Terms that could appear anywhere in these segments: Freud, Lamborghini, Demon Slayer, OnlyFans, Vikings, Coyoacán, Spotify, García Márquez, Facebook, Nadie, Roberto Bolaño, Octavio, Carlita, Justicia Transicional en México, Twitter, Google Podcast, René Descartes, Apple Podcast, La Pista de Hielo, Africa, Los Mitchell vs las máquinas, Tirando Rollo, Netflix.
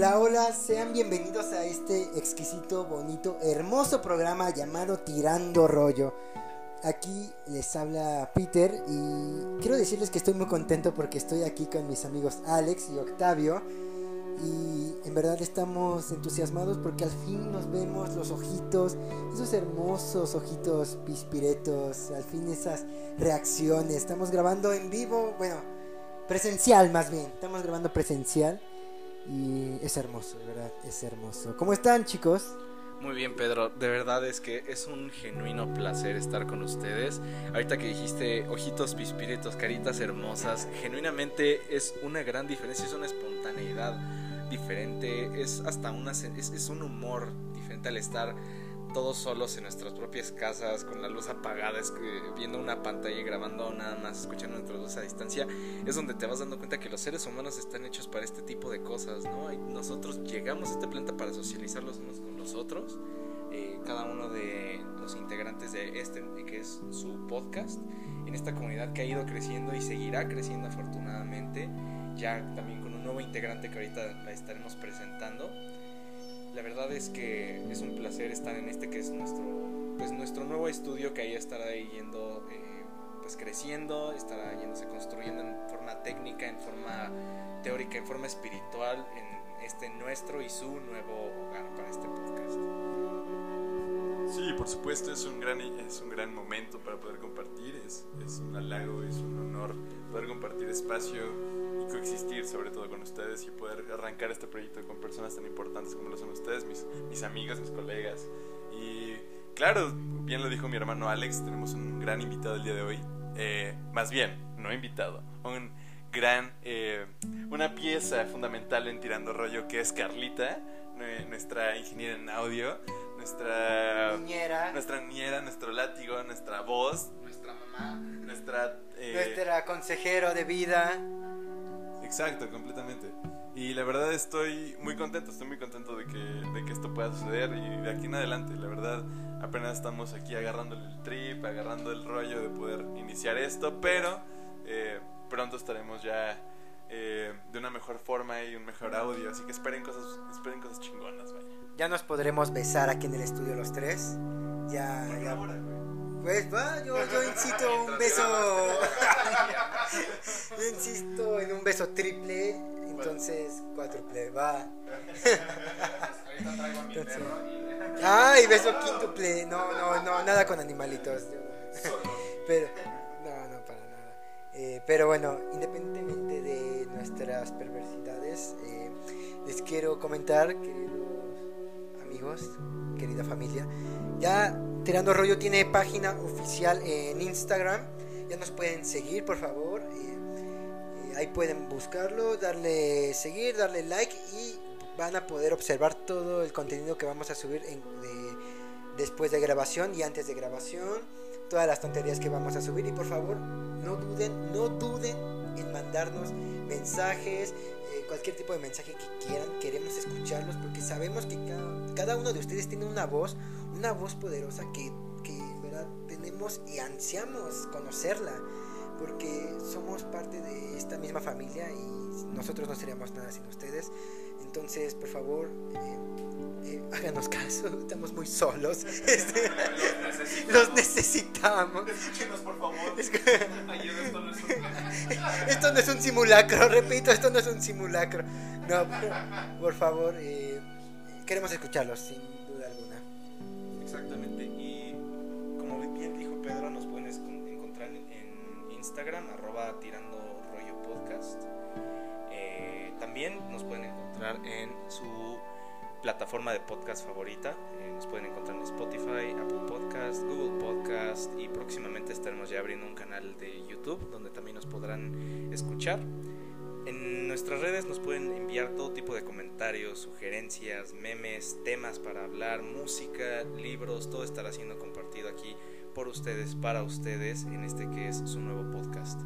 Hola, hola, sean bienvenidos a este exquisito, bonito, hermoso programa llamado Tirando Rollo. Aquí les habla Peter y quiero decirles que estoy muy contento porque estoy aquí con mis amigos Alex y Octavio. Y en verdad estamos entusiasmados porque al fin nos vemos los ojitos, esos hermosos ojitos pispiretos, al fin esas reacciones. Estamos grabando en vivo, bueno, presencial más bien, estamos grabando presencial. Y es hermoso, de verdad, es hermoso. ¿Cómo están, chicos? Muy bien, Pedro, de verdad es que es un genuino placer estar con ustedes. Ahorita que dijiste ojitos pispiretos, caritas hermosas, genuinamente es una gran diferencia, es una espontaneidad diferente, es hasta es un humor diferente al estar todos solos en nuestras propias casas, con la luz apagada, viendo una pantalla y grabando nada más, escuchando nuestra voz a distancia. Es donde te vas dando cuenta que los seres humanos están hechos para este tipo de cosas, ¿no? Y nosotros llegamos a este planeta para socializar los unos con los otros, cada uno de los integrantes de este, que es su podcast, en esta comunidad que ha ido creciendo y seguirá creciendo afortunadamente, ya también con un nuevo integrante que ahorita la estaremos presentando. La verdad es que es un placer estar en este que es nuestro nuevo estudio, que ahí estará yendo, pues creciendo, estará yéndose construyendo en forma técnica, en forma teórica, en forma espiritual, en este nuestro y su nuevo hogar para este podcast. Sí, por supuesto, es un gran momento para poder compartir, es un halago, es un honor poder compartir espacio y coexistir sobre todo con ustedes y poder arrancar este proyecto con personas tan importantes como lo son ustedes, mis amigos, mis colegas. Y claro, bien lo dijo mi hermano Alex, tenemos un gran invitado el día de hoy, más bien, no invitado, una pieza fundamental en Tirando Rollo, que es Carlita, nuestra ingeniera en audio, nuestra niñera, nuestro látigo, nuestra voz, nuestra mamá, nuestra consejero de vida. Exacto, completamente. Y la verdad estoy muy contento de que esto pueda suceder y de aquí en adelante. La verdad, apenas estamos aquí agarrando el trip, agarrando el rollo de poder iniciar esto, pero pronto estaremos ya de una mejor forma y un mejor audio, así que esperen cosas chingonas, vaya. Ya nos podremos besar aquí en el estudio los tres. Ya, por ya. Ahora, pues va, yo insisto un beso. Yo insisto en un beso triple, entonces cuádruple, va. Ahorita traigo a mi perro. Ay, beso quíntuple. No, nada con animalitos. Pero no, para nada. Pero bueno, independientemente de nuestras perversidades, les quiero comentar que amigos, querida familia, ya Tirando Rollo tiene página oficial en Instagram, ya nos pueden seguir por favor, ahí pueden buscarlo, darle seguir, darle like y van a poder observar todo el contenido que vamos a subir después de grabación y antes de grabación, todas las tonterías que vamos a subir. Y por favor no duden en mandarnos mensajes, cualquier tipo de mensaje que quieran, queremos escucharlos porque sabemos que cada uno de ustedes tiene una voz poderosa que en verdad tenemos y ansiamos conocerla porque somos parte de esta misma familia y nosotros no seríamos nada sin ustedes. Entonces, por favor, háganos caso, estamos muy solos. Los necesitamos. Escúchenos, por favor. Esto no es un simulacro, repito, esto no es un simulacro. No, por favor, queremos escucharlos, sin duda alguna. Exactamente, y como bien dijo Pedro, nos pueden encontrar en Instagram, @tirandorollopodcast. También nos pueden encontrar en su plataforma de podcast favorita, nos pueden encontrar en Spotify, Apple Podcast, Google Podcast y próximamente estaremos ya abriendo un canal de YouTube donde también nos podrán escuchar. En nuestras redes nos pueden enviar todo tipo de comentarios, sugerencias, memes, temas para hablar, música, libros, todo estará siendo compartido aquí por ustedes, para ustedes, en este que es su nuevo podcast.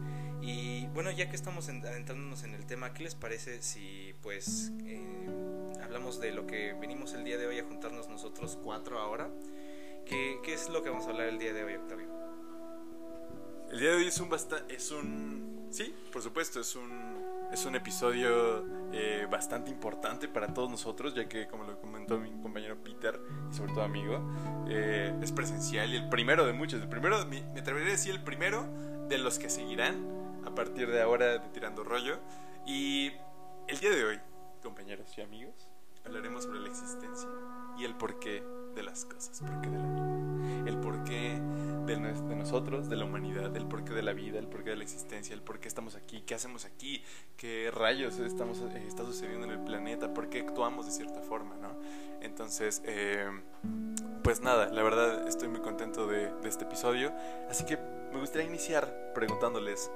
Y bueno, ya que estamos adentrándonos en el tema, ¿qué les parece si pues hablamos de lo que venimos el día de hoy a juntarnos nosotros cuatro ahora? ¿Qué es lo que vamos a hablar el día de hoy, Octavio? El día de hoy es un... Sí, por supuesto, es un Es un episodio bastante importante para todos nosotros, ya que, como lo comentó mi compañero Peter y sobre todo amigo, es presencial y el primero de muchos, el primero, me atrevería a decir el primero de los que seguirán a partir de ahora de Tirando Rollo. Y el día de hoy, compañeros y amigos, hablaremos sobre la existencia y el porqué de las cosas, porqué de la vida, el porqué de nosotros, de la humanidad, el porqué de la vida, el porqué de la existencia, el porqué estamos aquí, qué hacemos aquí, qué rayos está sucediendo en el planeta, por qué actuamos de cierta forma, ¿no? Entonces, pues nada, la verdad estoy muy contento de este episodio, así que me gustaría iniciar preguntándoles,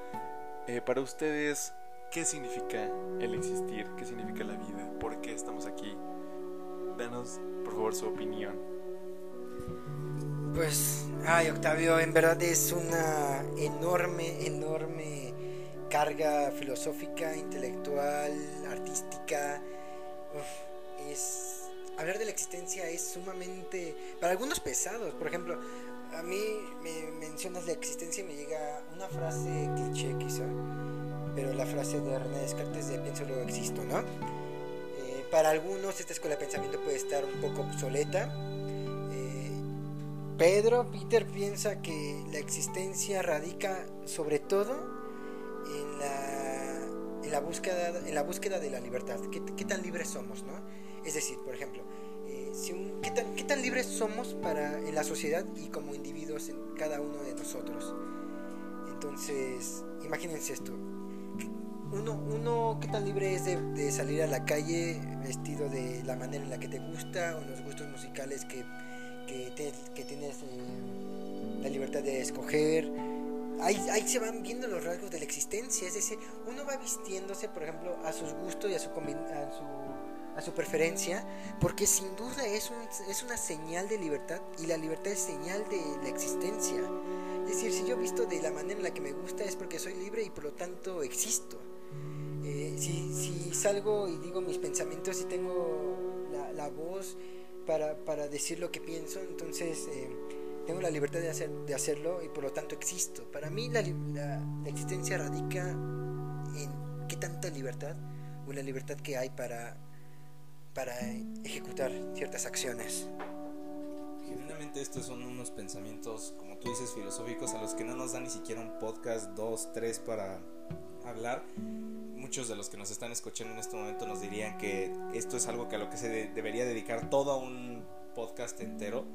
para ustedes, ¿qué significa el existir? ¿Qué significa la vida? ¿Por qué estamos aquí? Danos, por favor, su opinión. Pues, Octavio, en verdad es una enorme carga filosófica, intelectual, artística. Hablar de la existencia es sumamente, para algunos, pesado. Por ejemplo, a mí me mencionas la existencia y me llega una frase cliché quizá, pero la frase de René Descartes de pienso luego existo, ¿no? Para algunos esta escuela de pensamiento puede estar un poco obsoleta. Peter piensa que la existencia radica sobre todo en la búsqueda de la libertad. ¿Qué tan libres somos, no? Es decir, por ejemplo, ¿qué tan libres somos en la sociedad y como individuos en cada uno de nosotros? Entonces, imagínense esto. Uno, ¿qué tan libre es de salir a la calle vestido de la manera en la que te gusta o los gustos musicales que tienes la libertad de escoger? Ahí se van viendo los rasgos de la existencia, es decir, uno va vistiéndose, por ejemplo, a sus gustos y a su preferencia, porque sin duda es una señal de libertad, y la libertad es señal de la existencia. Es decir, si yo visto de la manera en la que me gusta es porque soy libre y por lo tanto existo. Si salgo y digo mis pensamientos y tengo la voz para decir lo que pienso, entonces tengo la libertad de hacerlo y por lo tanto existo. Para mí la existencia radica en qué tanta libertad o la libertad que hay para ejecutar ciertas acciones. Generalmente estos son unos pensamientos, como tú dices, filosóficos, a los que no nos da ni siquiera un podcast, 2, 3 para hablar. Muchos de los que nos están escuchando en este momento nos dirían que esto es algo que a lo que se debería dedicar todo un podcast entero.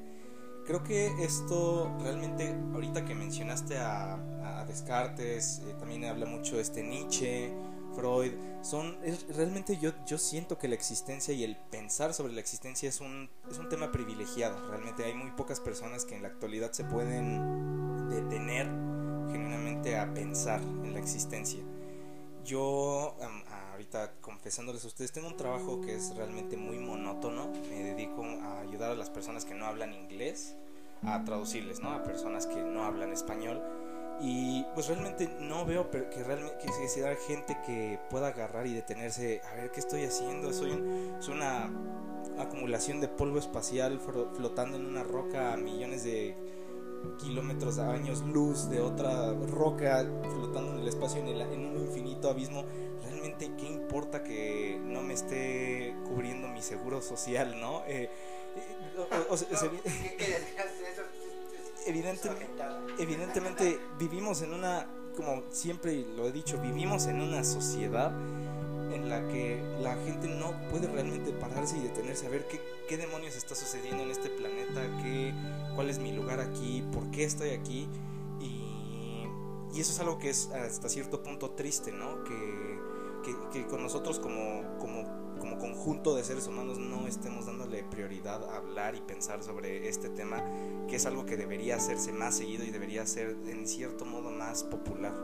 Creo que esto realmente, ahorita que mencionaste a Descartes, también habla mucho Nietzsche, Freud, realmente yo siento que la existencia y el pensar sobre la existencia es un tema privilegiado. Realmente hay muy pocas personas que en la actualidad se pueden detener genuinamente a pensar en la existencia. Yo ahorita, confesándoles a ustedes, tengo un trabajo que es realmente muy monótono. Me dedico a ayudar a las personas que no hablan inglés a traducirles, ¿no?, a personas que no hablan español. Y pues realmente no veo que sea gente que pueda agarrar y detenerse a ver qué estoy haciendo. Soy una acumulación de polvo espacial flotando en una roca a millones de kilómetros, a años luz de otra roca, flotando en el espacio, en un infinito abismo. Realmente, ¿qué importa que no me esté cubriendo mi seguro social, no? Evidentemente vivimos en una, como siempre lo he dicho, vivimos en una sociedad en la que la gente no puede realmente pararse y detenerse a ver qué demonios está sucediendo en este planeta, cuál es mi lugar aquí, por qué estoy aquí. Y eso es algo que es hasta cierto punto triste, ¿no? Que con nosotros como conjunto de seres humanos no estemos dándole prioridad a hablar y pensar sobre este tema, que es algo que debería hacerse más seguido y debería ser en cierto modo más popular.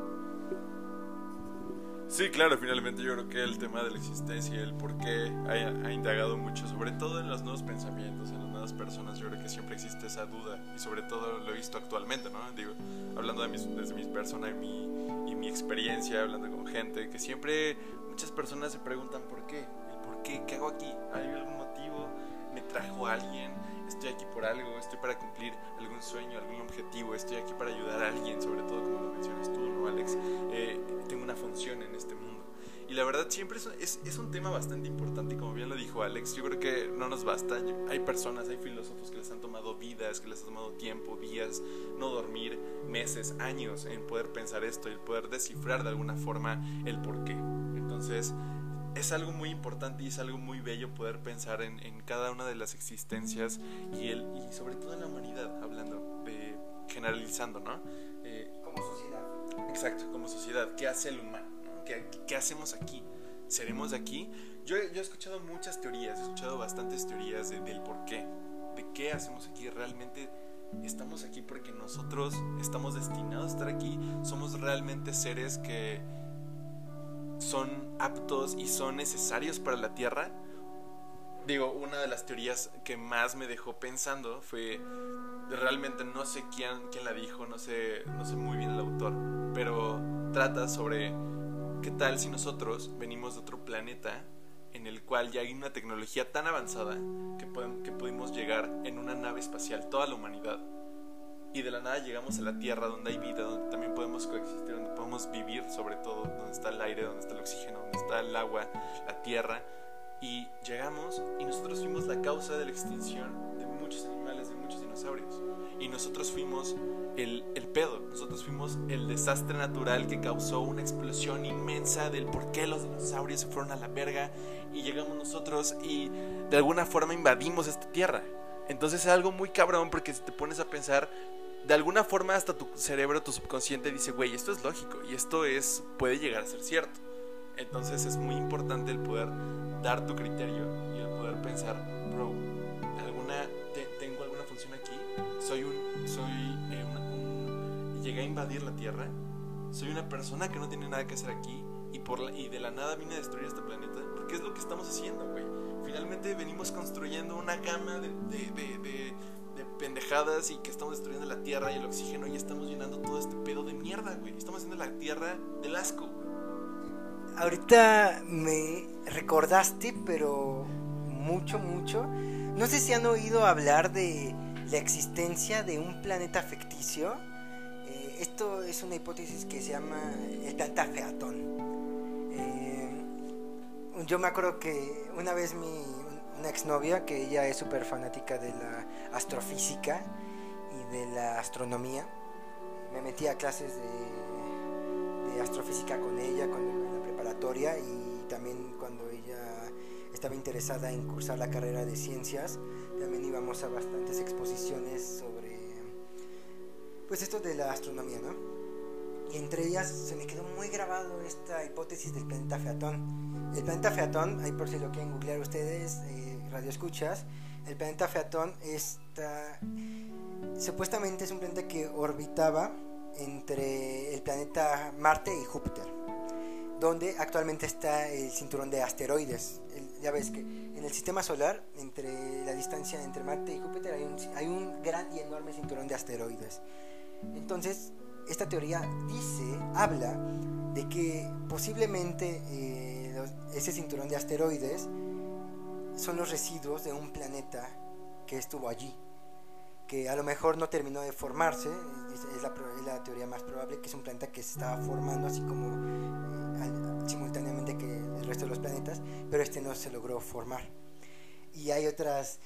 Sí, claro, finalmente yo creo que el tema de la existencia y el porqué ha indagado mucho, sobre todo en los nuevos pensamientos, en las nuevas personas. Yo creo que siempre existe esa duda y sobre todo lo he visto actualmente, ¿no? Digo, hablando desde mi persona y mi experiencia, hablando con gente, que siempre muchas personas se preguntan por qué. ¿Qué hago aquí? ¿Hay algún motivo? ¿Me trajo alguien? ¿Estoy aquí por algo? ¿Estoy para cumplir algún sueño, algún objetivo? ¿Estoy aquí para ayudar a alguien? Sobre todo, como lo mencionas tú, ¿no, Alex? Tengo una función en este mundo. Y la siempre es un tema bastante importante, como bien lo dijo Alex. Yo creo que no nos basta. Hay personas, hay filósofos que les han tomado vidas, que les ha tomado tiempo, días, no dormir, meses, años en poder pensar esto y poder descifrar de alguna forma el porqué. Entonces es algo muy importante y es algo muy bello poder pensar en cada una de las existencias y sobre todo en la humanidad, hablando, generalizando, ¿no? Como sociedad. Exacto, como sociedad. ¿Qué hace el humano? ¿Qué hacemos aquí? ¿Seremos de aquí? Yo he escuchado muchas teorías, he escuchado bastantes teorías del por qué, de qué hacemos aquí. Realmente estamos aquí porque nosotros estamos destinados a estar aquí. Somos realmente seres que son aptos y son necesarios para la Tierra. Digo, una de las teorías que más me dejó pensando fue, realmente no sé quién la dijo, no sé muy bien el autor, pero trata sobre qué tal si nosotros venimos de otro planeta en el cual ya hay una tecnología tan avanzada que pudimos llegar en una nave espacial toda la humanidad, y de la nada llegamos a la Tierra, donde hay vida, donde también podemos coexistir, donde podemos vivir, sobre todo donde está el aire, donde está el oxígeno, donde está el agua, la tierra. Y llegamos y nosotros fuimos la causa de la extinción de muchos animales, de muchos dinosaurios, y nosotros fuimos el pedo, nosotros fuimos el desastre natural que causó una explosión inmensa del por qué los dinosaurios se fueron a la verga, y llegamos nosotros y de alguna forma invadimos esta tierra. Entonces es algo muy cabrón, porque si te pones a pensar, de alguna forma hasta tu cerebro, tu subconsciente dice, güey, esto es lógico y esto puede llegar a ser cierto. Entonces es muy importante el poder dar tu criterio y el poder pensar, bro, tengo alguna función aquí, llegué a invadir la Tierra, soy una persona que no tiene nada que hacer aquí y de la nada vine a destruir este planeta, porque es lo que estamos haciendo, güey. Finalmente venimos construyendo una gama de pendejadas y que estamos destruyendo la Tierra y el oxígeno y estamos llenando todo este pedo de mierda, güey. Estamos haciendo la Tierra del asco, güey. Ahorita me recordaste, pero mucho. No sé si han oído hablar de la existencia de un planeta ficticio. Esto es una hipótesis que se llama el planeta Faetón. Yo me acuerdo que una vez una exnovia, que ella es súper fanática de la astrofísica y de la astronomía, me metí a clases de astrofísica con ella en la preparatoria, y también cuando ella estaba interesada en cursar la carrera de ciencias, también íbamos a bastantes exposiciones sobre pues esto de la astronomía, ¿no? Y entre ellas se me quedó muy grabado esta hipótesis del planeta Faetón. El planeta Faetón, ahí por si lo quieren googlear ustedes, radioescuchas, el planeta Faetón supuestamente es un planeta que orbitaba entre el planeta Marte y Júpiter, donde actualmente está el cinturón de asteroides. Ya ves que en el sistema solar, entre la distancia entre Marte y Júpiter, hay un gran y enorme cinturón de asteroides. Entonces, esta teoría habla de que posiblemente ese cinturón de asteroides son los residuos de un planeta que estuvo allí, que a lo mejor no terminó de formarse. Es la teoría más probable, que es un planeta que se estaba formando así como simultáneamente que el resto de los planetas, pero no se logró formar. Y hay otras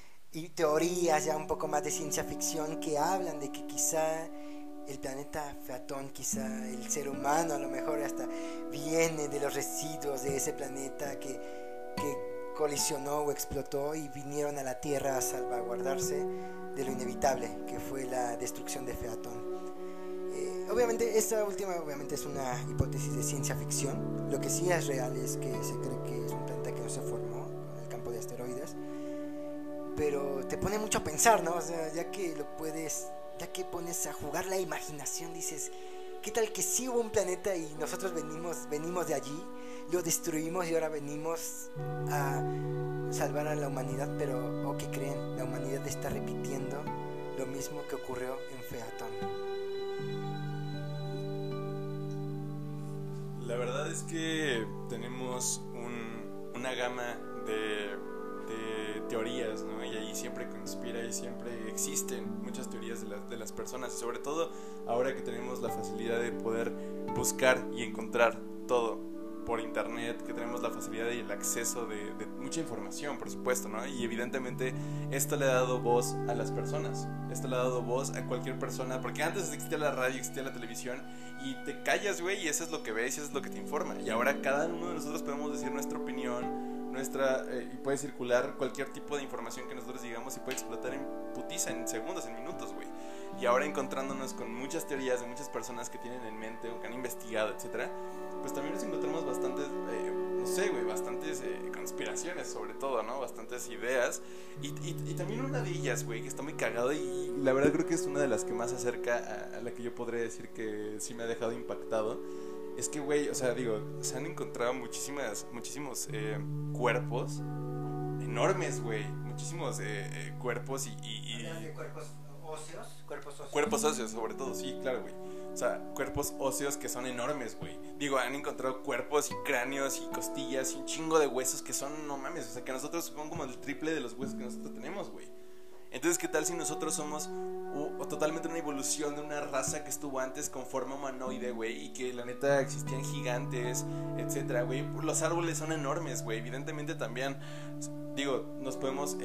teorías ya un poco más de ciencia ficción que hablan de que quizá el planeta Faetón, quizá el ser humano a lo mejor hasta viene de los residuos de ese planeta que colisionó o explotó y vinieron a la Tierra a salvaguardarse de lo inevitable, que fue la destrucción de Faetón. Obviamente esta última es una hipótesis de ciencia ficción. Lo que sí es real es que se cree que es un planeta que no se formó en el campo de asteroides, pero te pone mucho a pensar, ¿no? O sea, ya que pones a jugar la imaginación, dices, ¿qué tal que sí hubo un planeta y nosotros venimos de allí, lo destruimos y ahora venimos a salvar a la humanidad? Pero, ¿qué creen? La humanidad está repitiendo lo mismo que ocurrió en Faetón. La verdad es que tenemos una gama de teorías, ¿no? Y ahí siempre conspira y siempre existen muchas teorías de las personas, sobre todo ahora que tenemos la facilidad de poder buscar y encontrar todo. por internet, que tenemos la facilidad y el acceso de mucha información, por supuesto, ¿no? Y evidentemente esto le ha dado voz a las personas, esto le ha dado voz a cualquier persona, porque antes existía la radio, existía la televisión, y te callas, güey, y eso es lo que ves, y eso es lo que te informa. Y ahora cada uno de nosotros podemos decir nuestra opinión, nuestra, y puede circular cualquier tipo de información que nosotros digamos, y puede explotar en putiza, en segundos, en minutos, güey. Y ahora encontrándonos con muchas teorías de muchas personas que tienen en mente o que han investigado, etcétera, pues también nos encontramos bastantes, no sé, güey, bastantes conspiraciones sobre todo, ¿no? Bastantes ideas. Y también una de ellas, güey, que está muy cagada y la verdad creo que es una de las que más se acerca a la que yo podría decir que sí me ha dejado impactado. Es que, güey, o sea, digo, se han encontrado muchísimos cuerpos enormes, güey. Muchísimos cuerpos y... ¿Cuerpos óseos? Cuerpos óseos, sobre todo, sí, claro, güey. O sea, cuerpos óseos que son enormes, güey. Digo, han encontrado cuerpos y cráneos y costillas y un chingo de huesos que son, no mames, o sea, que nosotros son como el triple de los huesos que nosotros tenemos, güey. Entonces, ¿qué tal si nosotros somos totalmente una evolución de una raza que estuvo antes con forma humanoide, güey? Y que la neta existían gigantes, etcétera, güey. Los árboles son enormes, güey. Evidentemente también, digo, nos podemos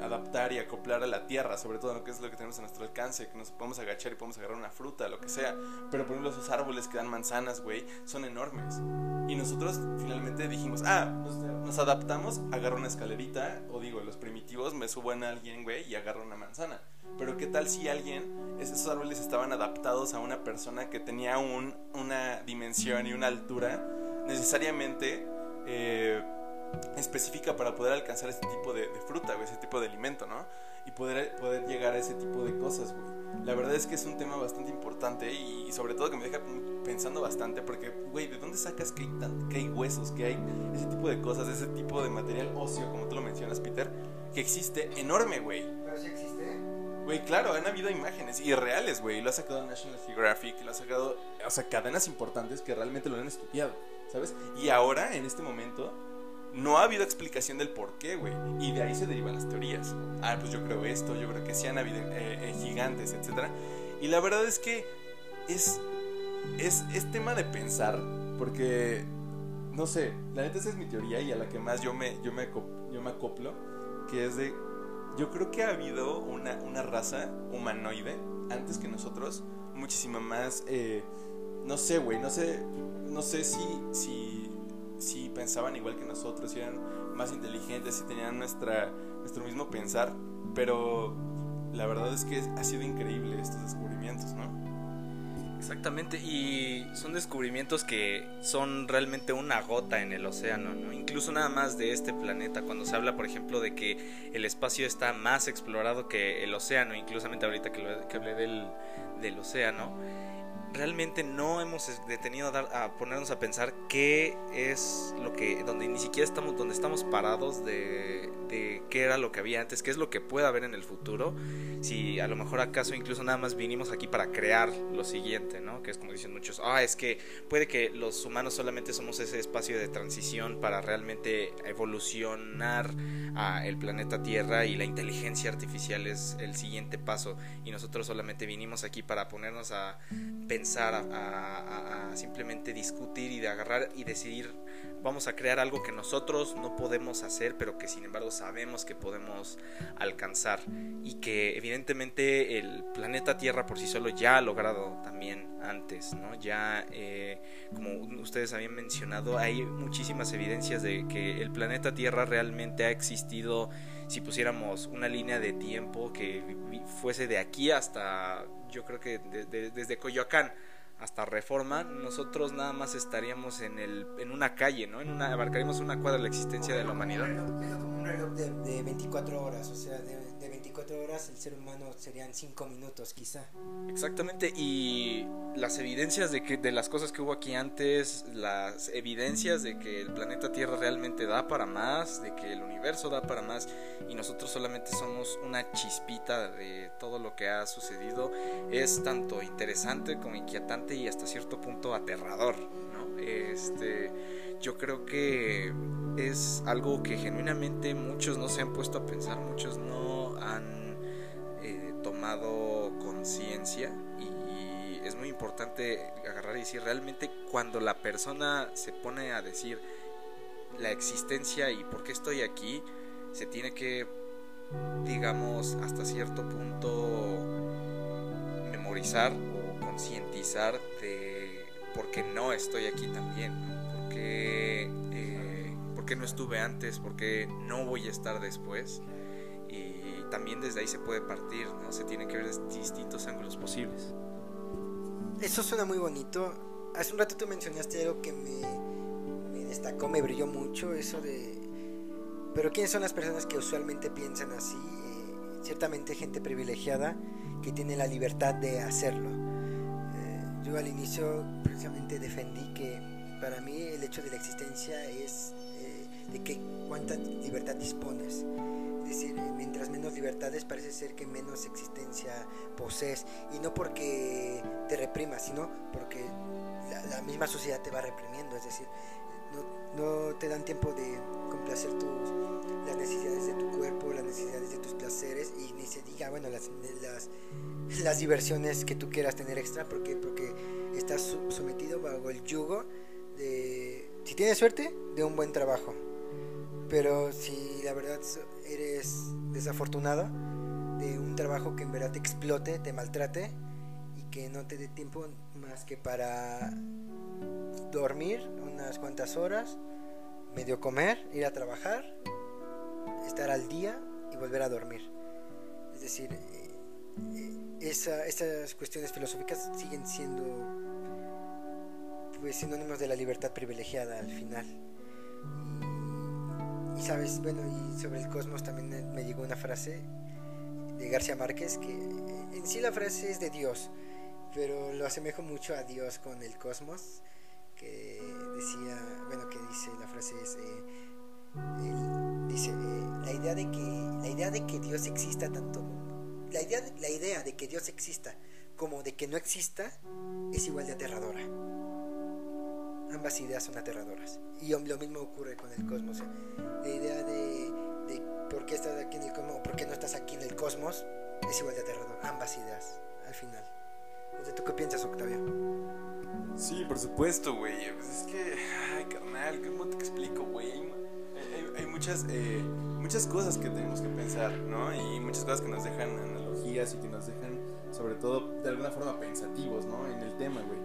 adaptar y acoplar a la tierra, sobre todo, ¿no? Que es lo que tenemos a nuestro alcance, que nos podemos agachar y podemos agarrar una fruta, lo que sea. Pero por ejemplo, esos árboles que dan manzanas, güey, son enormes. Y nosotros finalmente dijimos, nos adaptamos, agarro una escalerita, o digo, los primitivos, me subo en alguien, güey, y agarro una manzana. Pero qué tal si esos árboles estaban adaptados a una persona que tenía una dimensión y una altura necesariamente específica para poder alcanzar ese tipo de fruta, güey, ese tipo de alimento, ¿no? Y poder llegar a ese tipo de cosas, güey. La verdad es que es un tema bastante importante y sobre todo que me deja pensando bastante porque, güey, ¿de dónde sacas que hay huesos, que hay ese tipo de cosas, ese tipo de material óseo, como tú lo mencionas, Peter, que existe enorme, güey? Pero sí existe. Güey, claro, han habido imágenes irreales, güey. Lo ha sacado National Geographic, lo ha sacado, o sea, cadenas importantes que realmente lo han estudiado, ¿sabes? Y ahora, en este momento, no ha habido explicación del por qué, güey. Y de ahí se derivan las teorías. Ah, pues yo creo esto, yo creo que sí han habido gigantes, etc. Y la verdad es que es tema de pensar. Porque, no sé, la neta esa es mi teoría y a la que más yo me acoplo. Que es de, yo creo que ha habido una raza humanoide antes que nosotros. Muchísima más, no sé, güey, no sé si pensaban igual que nosotros, si eran más inteligentes, si tenían nuestro mismo pensar, pero la verdad es que ha sido increíble estos descubrimientos, ¿no? Exactamente, y son descubrimientos que son realmente una gota en el océano, ¿no? Incluso nada más de este planeta, cuando se habla, por ejemplo, de que el espacio está más explorado que el océano, inclusamente ahorita que hablé del océano, realmente no hemos detenido a ponernos a pensar qué es lo que, donde ni siquiera estamos, donde estamos parados de qué era lo que había antes, qué es lo que puede haber en el futuro, si a lo mejor acaso incluso nada más vinimos aquí para crear lo siguiente, ¿no? Que es como dicen muchos, es que puede que los humanos solamente somos ese espacio de transición para realmente evolucionar a el planeta Tierra y la inteligencia artificial es el siguiente paso y nosotros solamente vinimos aquí para ponernos a pensar, a simplemente discutir y de agarrar y decidir vamos a crear algo que nosotros no podemos hacer pero que sin embargo sabemos que podemos alcanzar y que evidentemente el planeta Tierra por sí solo ya ha logrado también antes, ¿no? Ya como ustedes habían mencionado hay muchísimas evidencias de que el planeta Tierra realmente ha existido si pusiéramos una línea de tiempo que fuese de aquí hasta, yo creo que desde Coyoacán hasta Reforma, nosotros nada más estaríamos en una calle, ¿no? Abarcaríamos una cuadra de la existencia de la humanidad. Como un reloj de 24 horas, o sea, de 24 horas el ser humano serían 5 minutos quizá. Exactamente, y las evidencias de las cosas que hubo aquí antes, las evidencias de que el planeta Tierra realmente da para más, de que el universo da para más, y nosotros solamente somos una chispita de todo lo que ha sucedido, es tanto interesante como inquietante y hasta cierto punto aterrador, ¿no? Yo creo que es algo que genuinamente muchos no se han puesto a pensar, muchos no han tomado conciencia y es muy importante agarrar y decir, realmente cuando la persona se pone a decir la existencia y por qué estoy aquí, se tiene que, digamos, hasta cierto punto memorizar o concientizar de por qué no estoy aquí también, ¿no? Por qué no estuve antes, por qué no voy a estar después. Y también desde ahí se puede partir, ¿no? Se tienen que ver distintos ángulos posibles. Eso suena muy bonito. Hace un rato tú mencionaste algo que me destacó, me brilló mucho, eso de... Pero ¿quiénes son las personas que usualmente piensan así? Ciertamente gente privilegiada que tiene la libertad de hacerlo. Yo al inicio precisamente defendí que para mí el hecho de la existencia es de que cuánta libertad dispones. Es decir, mientras menos libertades parece ser que menos existencia posees, y no porque te reprimas, sino porque la misma sociedad te va reprimiendo. Es decir, no te dan tiempo de complacer las necesidades de tu cuerpo, las necesidades de tus placeres, y ni se diga, bueno, las diversiones que tú quieras tener extra, porque estás sometido bajo el yugo de, si tienes suerte, de un buen trabajo. Pero si la verdad eres desafortunado, de un trabajo que en verdad te explote, te maltrate, y que no te dé tiempo más que para dormir unas cuantas horas, medio comer, ir a trabajar, estar al día y volver a dormir. Es decir, esas cuestiones filosóficas siguen siendo, pues, sinónimos de la libertad privilegiada al final. Y sabes, bueno, y sobre el cosmos también me llegó una frase de García Márquez, que en sí la frase es de Dios, pero lo asemejo mucho a Dios con el cosmos, que decía, bueno, que dice, la frase es, la idea de que Dios exista, tanto la idea de que Dios exista como de que no exista, es igual de aterradora. Ambas ideas son aterradoras, y lo mismo ocurre con el cosmos. La idea de por qué estás aquí en el cosmos o por qué no estás aquí en el cosmos es igual de aterrador, ambas ideas al final. Entonces, ¿tú qué piensas, Octavio? Sí, por supuesto, güey. Pues es que, ay, carnal, ¿cómo te explico, güey? Hay muchas cosas que tenemos que pensar, ¿no? Y muchas cosas que nos dejan analogías y que nos dejan, sobre todo, de alguna forma pensativos, ¿no? En el tema, güey.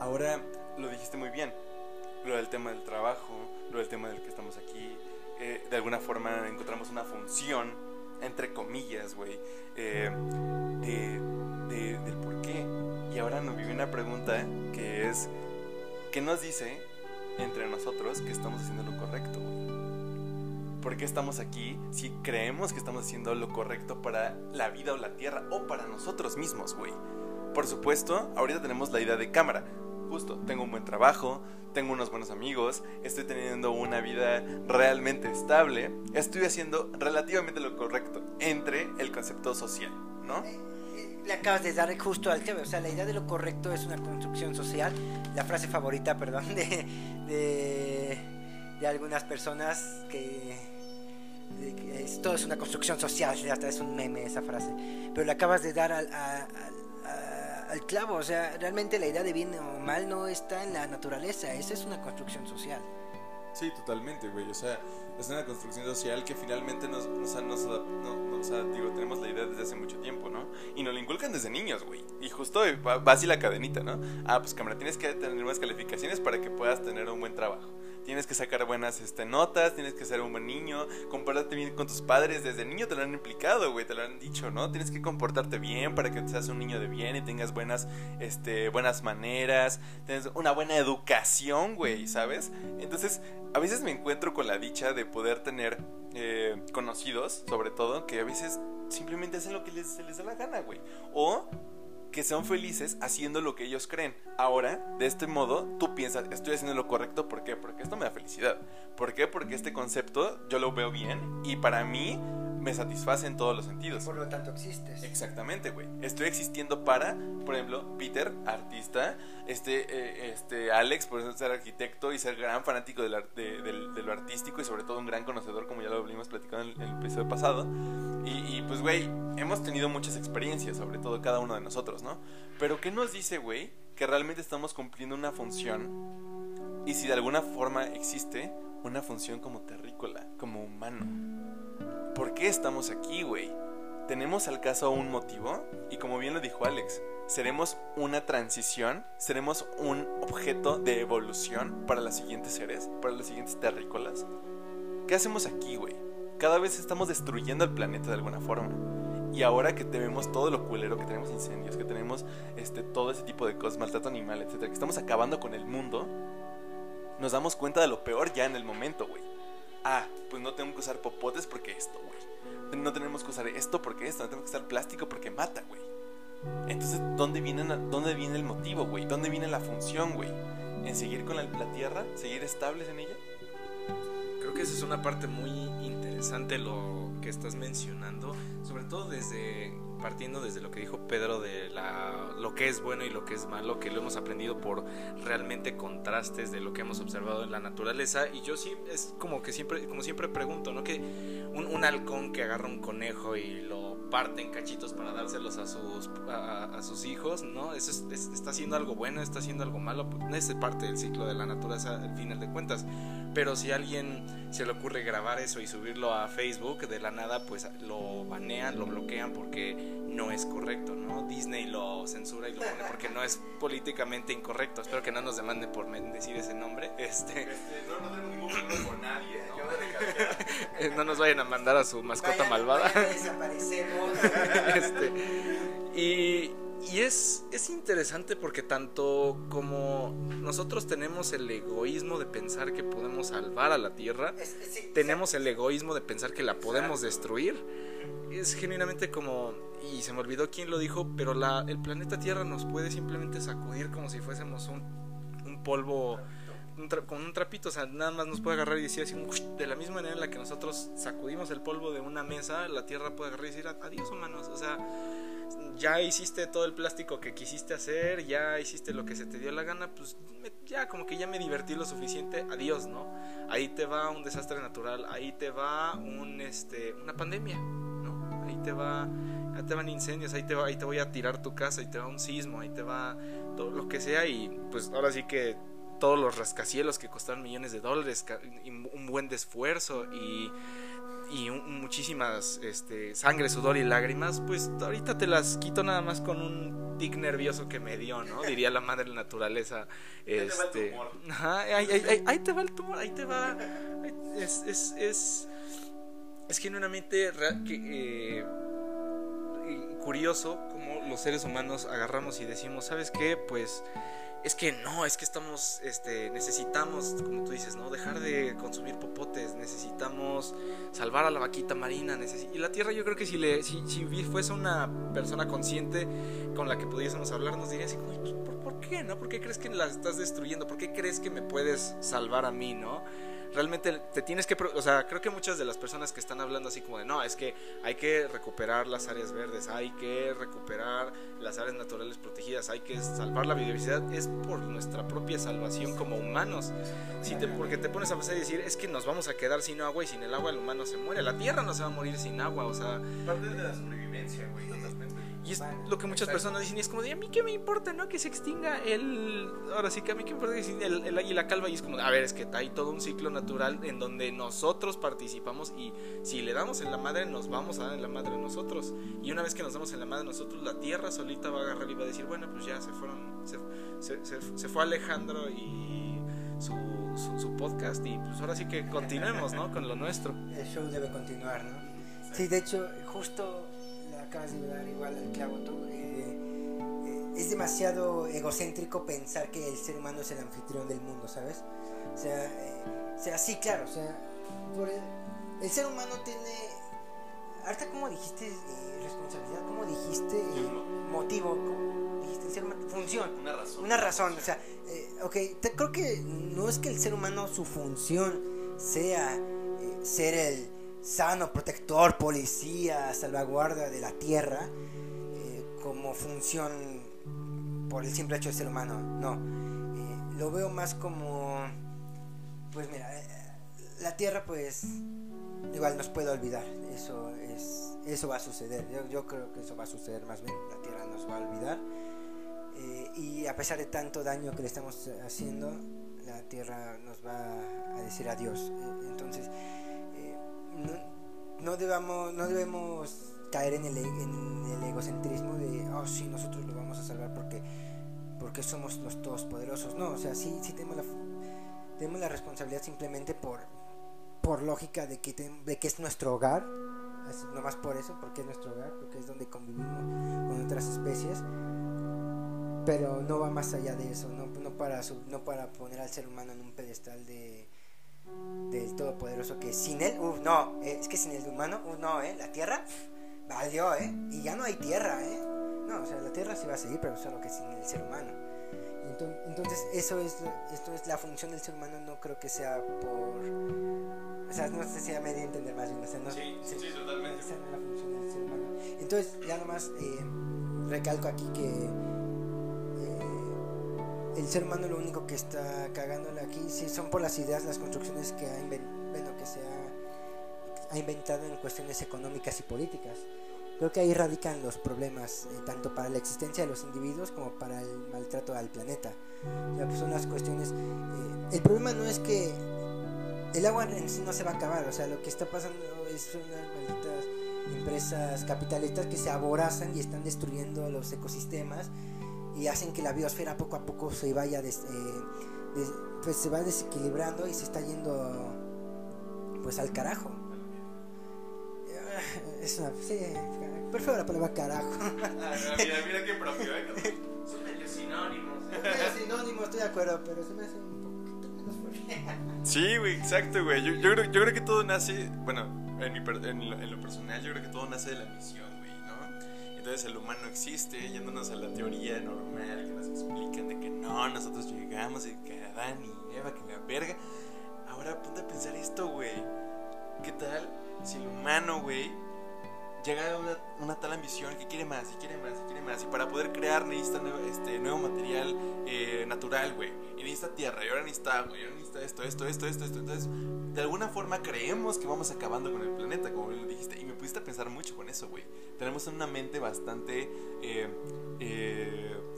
Ahora, lo dijiste muy bien. Lo del tema del trabajo, lo del tema del que estamos aquí, de alguna forma encontramos una función, entre comillas, güey, del por qué. Y ahora nos viene una pregunta que es, ¿qué nos dice entre nosotros que estamos haciendo lo correcto? ¿Por qué estamos aquí si creemos que estamos haciendo lo correcto para la vida o la tierra o para nosotros mismos, güey? Por supuesto, ahorita tenemos la idea de cámara. Justo, tengo un buen trabajo, tengo unos buenos amigos, estoy teniendo una vida realmente estable, estoy haciendo relativamente lo correcto entre el concepto social, ¿no? Le acabas de dar justo al tema. O sea, la idea de lo correcto es una construcción social. La frase favorita, perdón, de algunas personas que todo es una construcción social, hasta es un meme esa frase. Pero le acabas de dar al clavo. O sea, realmente la idea de bien o mal no está en la naturaleza, esa es una construcción social. Sí, totalmente, güey. O sea, es una construcción social que finalmente nos tenemos la idea desde hace mucho tiempo, ¿no? Y nos la inculcan desde niños, güey. Y justo va así la cadenita, ¿no? Ah, pues cámara, tienes que tener buenas calificaciones para que puedas tener un buen trabajo. Tienes que sacar buenas notas, tienes que ser un buen niño, comportarte bien con tus padres. Desde niño te lo han implicado, güey, te lo han dicho, ¿no? Tienes que comportarte bien para que seas un niño de bien y tengas buenas maneras, tienes una buena educación, güey, ¿sabes? Entonces, a veces me encuentro con la dicha de poder tener conocidos, sobre todo, que a veces simplemente hacen lo que se les da la gana, güey. O que son felices haciendo lo que ellos creen. Ahora, de este modo, tú piensas, estoy haciendo lo correcto, ¿por qué? Porque esto me da felicidad. ¿Por qué? Porque este concepto yo lo veo bien y para mí me satisface en todos los sentidos. Por lo tanto existes. Exactamente, güey. Estoy existiendo para, por ejemplo, Peter, artista, Alex, por ser arquitecto y ser gran fanático de lo artístico y sobre todo un gran conocedor, como ya lo habíamos platicado en el episodio pasado. Y pues, güey, hemos tenido muchas experiencias, sobre todo cada uno de nosotros, ¿no? Pero ¿qué nos dice, güey, que realmente estamos cumpliendo una función? Y si de alguna forma existe una función como terrícola, como humano. ¿Por qué estamos aquí, güey? ¿Tenemos al caso un motivo? Y como bien lo dijo Alex, ¿seremos una transición? ¿Seremos un objeto de evolución para los siguientes seres? ¿Para los siguientes terrícolas? ¿Qué hacemos aquí, güey? Cada vez estamos destruyendo el planeta de alguna forma. Y ahora que tenemos todo lo culero, que tenemos incendios, que tenemos todo ese tipo de cosas, maltrato animal, etcétera, que estamos acabando con el mundo, nos damos cuenta de lo peor ya en el momento, güey. Ah, pues no tengo que usar popotes porque esto, güey. No tenemos que usar esto porque esto. No tenemos que usar plástico porque mata, güey. Entonces, ¿dónde viene el motivo, güey? ¿Dónde viene la función, güey? ¿En seguir con la Tierra? ¿Seguir estables en ella? Creo que esa es una parte muy interesante lo que estás mencionando. Sobre todo partiendo desde lo que dijo Pedro de lo que es bueno y lo que es malo, que lo hemos aprendido por realmente contrastes de lo que hemos observado en la naturaleza. Y yo sí, es como siempre pregunto, ¿no? Que un halcón que agarra un conejo y lo parte en cachitos para dárselos a sus hijos, ¿no? Eso está haciendo algo bueno, está haciendo algo malo, pues, es parte del ciclo de la naturaleza al final de cuentas. Pero si a alguien se le ocurre grabar eso y subirlo a Facebook, de la nada pues lo banean, lo bloquean porque no es correcto, ¿no? Disney lo censura y lo pone porque no es políticamente incorrecto. Espero que no nos demanden por decir ese nombre. No tengo ningún problema con nadie, ¿no? No nos vayan a mandar a su mascota malvada. Desaparecemos. Y es interesante porque tanto como nosotros tenemos el egoísmo de pensar que podemos salvar a la Tierra, tenemos el egoísmo de pensar que la podemos destruir. Es genuinamente como, y se me olvidó quién lo dijo, pero el planeta Tierra nos puede simplemente sacudir como si fuésemos un polvo, con un trapito. O sea, nada más nos puede agarrar y decir así, de la misma manera en la que nosotros sacudimos el polvo de una mesa, la Tierra puede agarrar y decir, adiós humanos, o sea, ya hiciste todo el plástico que quisiste hacer, ya hiciste lo que se te dio la gana, pues ya como que ya me divertí lo suficiente, adiós, ¿no? Ahí te va un desastre natural, ahí te va una pandemia, ¿no? Ahí te van incendios, ahí te voy a tirar tu casa, ahí te va un sismo, ahí te va todo lo que sea. Y pues ahora sí que todos los rascacielos que costaron millones de dólares, un buen de esfuerzo y muchísimas sangre, sudor y lágrimas, pues ahorita te las quito nada más con un tic nervioso que me dio, ¿no? Diría la madre naturaleza. Ahí te va el tumor, ahí te va. Es genuinamente curioso cómo los seres humanos agarramos y decimos, ¿sabes qué? Pues es que no, es que estamos, necesitamos, como tú dices, ¿no? Dejar de consumir popotes, necesitamos salvar a la vaquita marina, y la Tierra, yo creo que si fuese una persona consciente con la que pudiésemos hablar, nos diría así, ¿por qué, no? ¿Por qué crees que la estás destruyendo? ¿Por qué crees que me puedes salvar a mí, no? Realmente te tienes que, o sea, creo que muchas de las personas que están hablando así como de no, es que hay que recuperar las áreas verdes, hay que recuperar las áreas naturales protegidas, hay que salvar la biodiversidad, es por nuestra propia salvación como humanos. Porque te pones a pensar y decir, es que nos vamos a quedar sin agua, y sin el agua el humano se muere, la Tierra no se va a morir sin agua, o sea, parte de la sobrevivencia, güey, totalmente. Y es lo que muchas personas dicen, y es como de, a mí qué me importa, ¿no? Que se extinga ahora sí que a mí qué me importa que se extinga el águila calva. Y es como, a ver, es que hay todo un ciclo natural en donde nosotros participamos, y si le damos en la madre, nos vamos a dar en la madre nosotros. Y una vez que nos damos en la madre nosotros, la Tierra solita va a agarrar y va a decir, bueno, pues ya se fue Alejandro y su podcast, y pues ahora sí que continuemos, ¿no? Con lo nuestro. El show debe continuar, ¿no? Sí, de hecho, justo acabas de dar igual al clavo tú. Es demasiado egocéntrico pensar que el ser humano es el anfitrión del mundo, ¿sabes? O sea sí, claro, o sea, el ser humano tiene, ahorita como dijiste, responsabilidad, como dijiste, motivo, como dijiste, el ser humano, función, una razón, o sea, creo que no es que el ser humano, su función sea ser el sano, protector, policía, salvaguarda de la tierra, como función por el simple hecho de ser humano. No, lo veo más como, pues mira, la tierra pues igual nos puede olvidar, eso va a suceder. Yo creo que eso va a suceder, más bien la tierra nos va a olvidar, y a pesar de tanto daño que le estamos haciendo, la tierra nos va a decir adiós. Entonces no debemos caer en el egocentrismo de sí, nosotros lo vamos a salvar porque somos los todopoderosos. No, o sea, sí tenemos la responsabilidad simplemente por lógica de que es nuestro hogar, nomás por eso, porque es nuestro hogar, porque es donde convivimos con otras especies, pero no va más allá de eso. No para poner al ser humano en un pedestal del todopoderoso, que sin él, es que sin el humano, la tierra valió, y ya no hay tierra, no, o sea, la tierra sí va a seguir, pero solo que sin el ser humano. Entonces esto es la función del ser humano. No creo que sea por, o sea, no sé si ya me di a entender, más bien, o sea, no, sí, totalmente, esa no es la función del ser humano. Entonces ya nomás recalco aquí que el ser humano lo único que está cagándole aquí sí son por las ideas, las construcciones que ha inventado en cuestiones económicas y políticas. Creo que ahí radican los problemas, tanto para la existencia de los individuos como para el maltrato al planeta. O sea, pues son las cuestiones. El problema no es que el agua en sí no se va a acabar, o sea, lo que está pasando es unas malditas empresas capitalistas que se aborazan y están destruyendo los ecosistemas y hacen que la biosfera poco a poco se vaya pues se va desequilibrando y se está yendo pues al carajo. Es una, sí, prefiero la palabra carajo. Mira qué propio, son medio sinónimos. Estoy de acuerdo, pero se me hace un poquito menos fuerte. Sí, güey, exacto, güey. Yo creo que todo nace, bueno, en lo personal, yo creo que todo nace de la misión, güey, ¿no? Entonces el humano existe, yéndonos a la teoría normal que nos explican de que no, nosotros llegamos y que Adán y Eva, que la verga. Ahora ponte a pensar esto, güey. ¿Qué tal si el humano, güey, llega a una tal ambición que quiere más, y quiere más, y quiere más, y para poder crear necesita nuevo material natural, güey, y necesita tierra, y ahora necesita agua, y ahora necesita esto? Entonces, de alguna forma creemos que vamos acabando con el planeta, como bien lo dijiste, y me pusiste a pensar mucho con eso, güey. Tenemos una mente bastante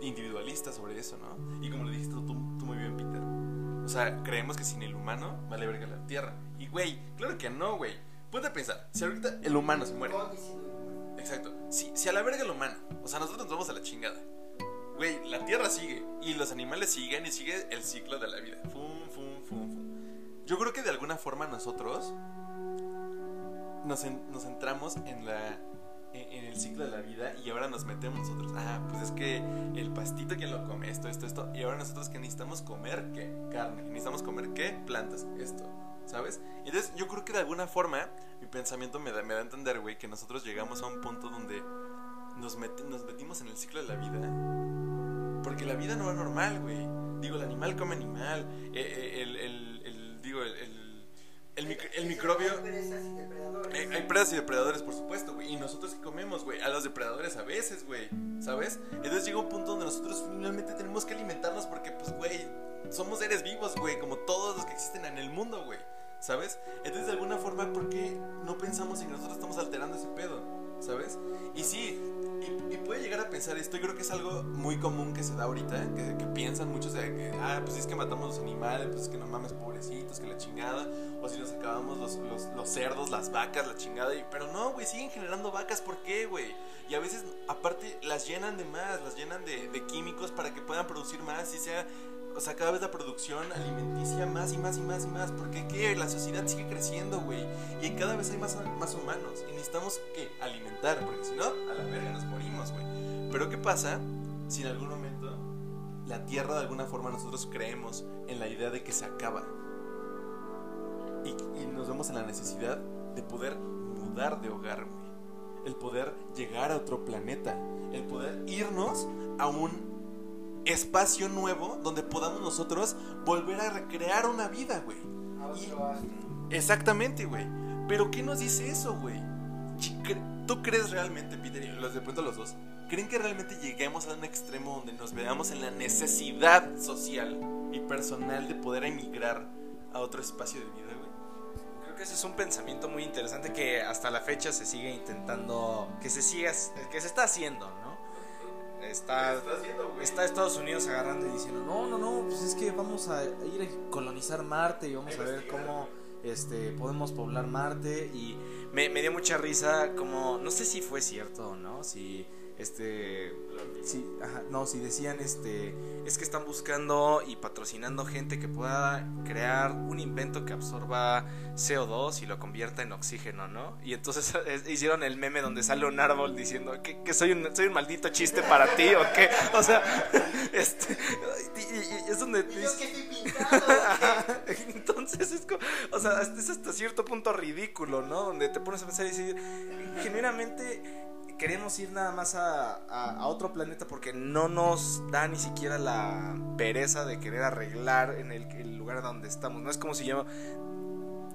individualista sobre eso, ¿no? Y como lo dijiste tú muy bien, Peter, o sea, creemos que sin el humano vale verga la tierra, y güey, claro que no, güey. Ponte a pensar, si ahorita el humano se muere. Exacto. Si a la verga el humano, o sea, nosotros nos vamos a la chingada, güey, la tierra sigue y los animales siguen y sigue el ciclo de la vida. Fum. Yo creo que de alguna forma nosotros nos centramos en el ciclo de la vida, y ahora nos metemos nosotros. Pues es que el pastito, ¿quién lo come? Esto. Y ahora nosotros, ¿qué necesitamos comer? ¿Qué? Carne. ¿Necesitamos comer qué? Plantas. Esto. ¿Sabes? Entonces yo creo que de alguna forma mi pensamiento me da a entender, güey, que nosotros llegamos a un punto donde nos metimos en el ciclo de la vida, porque la vida no es normal, güey. Digo, el animal come animal, el microbio. Hay presas y depredadores, por supuesto, güey. Y nosotros que comemos, güey, a los depredadores a veces, güey, ¿sabes? Entonces llega un punto donde nosotros finalmente tenemos que alimentarnos, porque pues, güey, somos seres vivos, güey, como todos los que existen en el mundo, güey, ¿sabes? Entonces, de alguna forma, ¿por qué no pensamos en que nosotros estamos alterando ese pedo? ¿Sabes? Y sí, y puede llegar a pensar esto. Yo creo que es algo muy común que se da ahorita, que piensan muchos de que, pues es que matamos los animales, pues es que no mames, pobrecitos, que la chingada, o si nos acabamos los cerdos, las vacas, la chingada, pero no, güey, siguen generando vacas. ¿Por qué, güey? Y a veces, aparte, las llenan de más, las llenan de químicos para que puedan producir más, y sea, o sea, cada vez la producción alimenticia más y más y más y más. Porque ¿qué? La sociedad sigue creciendo, güey, y cada vez hay más humanos, y necesitamos que alimentar, porque si no, a la verga nos morimos, güey. Pero ¿qué pasa si en algún momento la tierra, de alguna forma, nosotros creemos en la idea de que se acaba, y nos vemos en la necesidad de poder mudar de hogar, güey, el poder llegar a otro planeta, el poder irnos a un espacio nuevo donde podamos nosotros volver a recrear una vida, güey? Exactamente, güey. ¿Pero qué nos dice eso, güey? ¿Tú crees realmente, Peter, y los de pronto los dos, creen que realmente lleguemos a un extremo donde nos veamos en la necesidad social y personal de poder emigrar a otro espacio de vida, güey? Creo que ese es un pensamiento muy interesante que hasta la fecha se sigue intentando, que se está haciendo, ¿no? Está Estados Unidos agarrando y diciendo, no, pues es que vamos a ir a colonizar Marte y vamos a ver cómo podemos poblar Marte. Y me dio mucha risa, como, no sé si fue cierto o no, si decían, es que están buscando y patrocinando gente que pueda crear un invento que absorba CO2 y lo convierta en oxígeno, ¿no? Y entonces hicieron el meme donde sale un árbol diciendo que soy un maldito chiste para ti, ¿o qué? O sea, y es donde... Y yo que estoy pintado, entonces es como, o sea, es hasta cierto punto ridículo, ¿no? Donde te pones a pensar y decir, genuinamente... Queremos ir nada más a otro planeta porque no nos da ni siquiera la pereza de querer arreglar en el lugar donde estamos. No es como si yo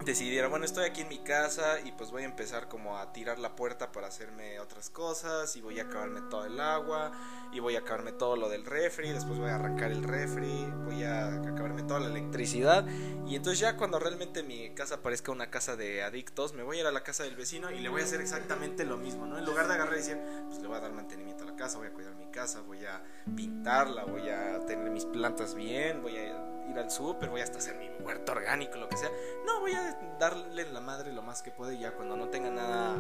decidiera, bueno, estoy aquí en mi casa y pues voy a empezar como a tirar la puerta para hacerme otras cosas y voy a acabarme todo el agua y voy a acabarme todo lo del refri, después voy a arrancar el refri, voy a acabarme toda la electricidad y entonces ya cuando realmente mi casa parezca una casa de adictos, me voy a ir a la casa del vecino y le voy a hacer exactamente lo mismo, ¿no? En lugar de agarrar y decir, pues le voy a dar mantenimiento a la casa, voy a cuidar mi casa, voy a pintarla, voy a tener mis plantas bien, voy a ir al súper, voy hasta hacer mi huerto orgánico, lo que sea. No, voy a darle la madre lo más que pueda y ya cuando no tenga nada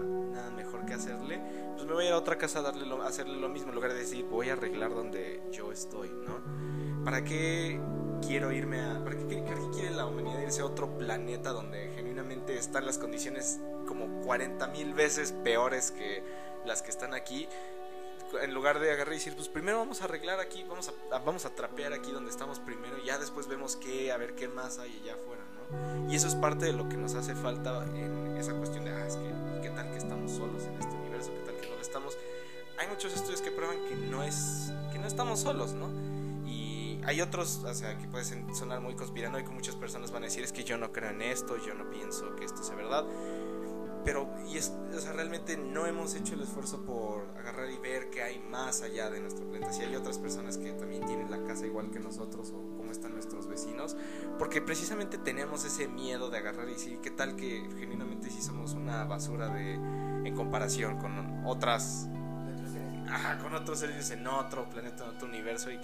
mejor que hacerle, pues me voy a ir a otra casa a hacerle lo mismo, en lugar de decir voy a arreglar donde yo estoy, ¿no? ¿Para qué quiero irme a... ¿Para qué quiere la humanidad irse a otro planeta donde genuinamente están las condiciones como 40,000 veces peores que las que están aquí? En lugar de agarrar y decir, pues primero vamos a arreglar aquí, vamos a trapear aquí donde estamos primero y ya después vemos a ver qué más hay allá afuera, ¿no? Y eso es parte de lo que nos hace falta en esa cuestión de, es que qué tal que estamos solos en este universo, qué tal que no lo estamos. Hay muchos estudios que prueban que no estamos solos, ¿no? Y hay otros, o sea, que pueden sonar muy conspiranoico, muchas personas van a decir, es que yo no creo en esto, yo no pienso que esto sea verdad. Pero realmente no hemos hecho el esfuerzo por agarrar y ver qué hay más allá de nuestro planeta. Si hay otras personas que también tienen la casa igual que nosotros o cómo están nuestros vecinos, porque precisamente tenemos ese miedo de agarrar y decir qué tal que genuinamente sí somos una basura en comparación con otras... con otros seres en otro planeta, en otro universo, y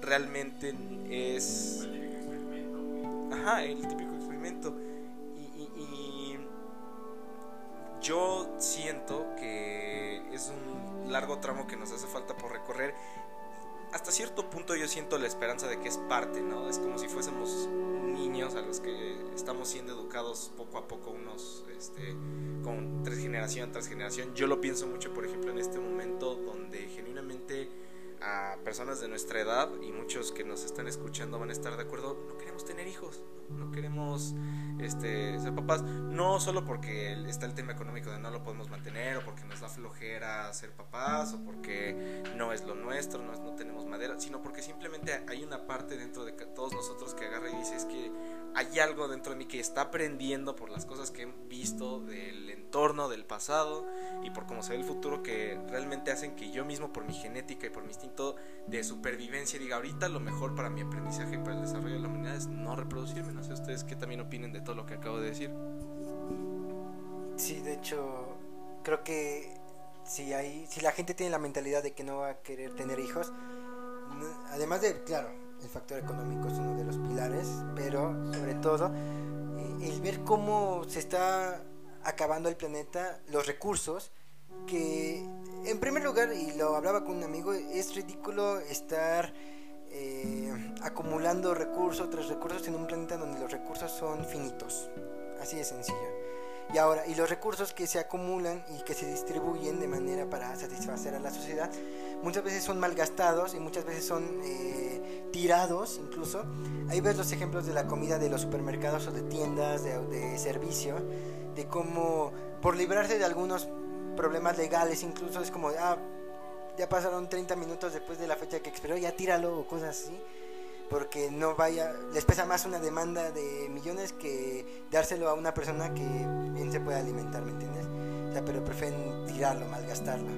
realmente es... El típico experimento. El típico experimento. Yo siento que es un largo tramo que nos hace falta por recorrer. Hasta cierto punto yo siento la esperanza de que es parte, ¿no? Es como si fuésemos niños a los que estamos siendo educados poco a poco, unos con tres generación tras generación. Yo lo pienso mucho, por ejemplo, en este momento donde genuinamente a personas de nuestra edad y muchos que nos están escuchando van a estar de acuerdo, no queremos tener hijos, no queremos ser papás, no solo porque está el tema económico de no lo podemos mantener o porque nos da flojera ser papás o porque no es lo nuestro, no tenemos madera, sino porque simplemente hay una parte dentro de todos nosotros que agarra y dice, es que hay algo dentro de mí que está aprendiendo por las cosas que he visto del entorno, del pasado y por cómo se ve el futuro, que realmente hacen que yo mismo, por mi genética y por mi instinto de supervivencia, diga, ahorita lo mejor para mi aprendizaje y para el desarrollo de la humanidad es no reproducirme. No sé ustedes qué también opinen de todo lo que acabo de decir. Sí, de hecho, creo que si la gente tiene la mentalidad de que no va a querer tener hijos, además de, claro, el factor económico es uno de los pilares, pero sobre todo el ver cómo se está acabando el planeta, los recursos, que en primer lugar, y lo hablaba con un amigo, es ridículo estar acumulando recursos tras recursos en un planeta donde los recursos son finitos, así de sencillo. Y ahora, y los recursos que se acumulan y que se distribuyen de manera para satisfacer a la sociedad, muchas veces son malgastados y muchas veces son tirados incluso. Ahí ves los ejemplos de la comida de los supermercados o de tiendas de servicio, de cómo por librarse de algunos problemas legales incluso es como, ya pasaron 30 minutos después de la fecha que expiró, ya tíralo o cosas así. porque no vaya, les pesa más una demanda de millones que dárselo a una persona que bien se pueda alimentar, ¿me entiendes? O sea, pero prefieren tirarlo, malgastarlo.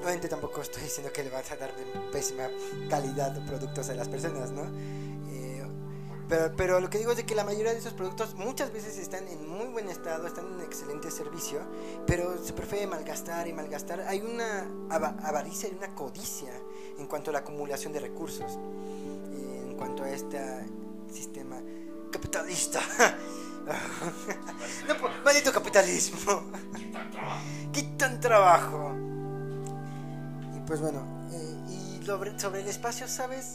Obviamente tampoco estoy diciendo que le vas a dar de pésima calidad productos a las personas, ¿no? Pero lo que digo es de que la mayoría de esos productos muchas veces están en muy buen estado, están en excelente servicio, pero se prefiere malgastar y malgastar. Hay una avaricia y una codicia en cuanto a la acumulación de recursos, en cuanto a este sistema capitalista. No, maldito capitalismo. Qué tan trabajo. Y pues bueno, y sobre el espacio, ¿sabes?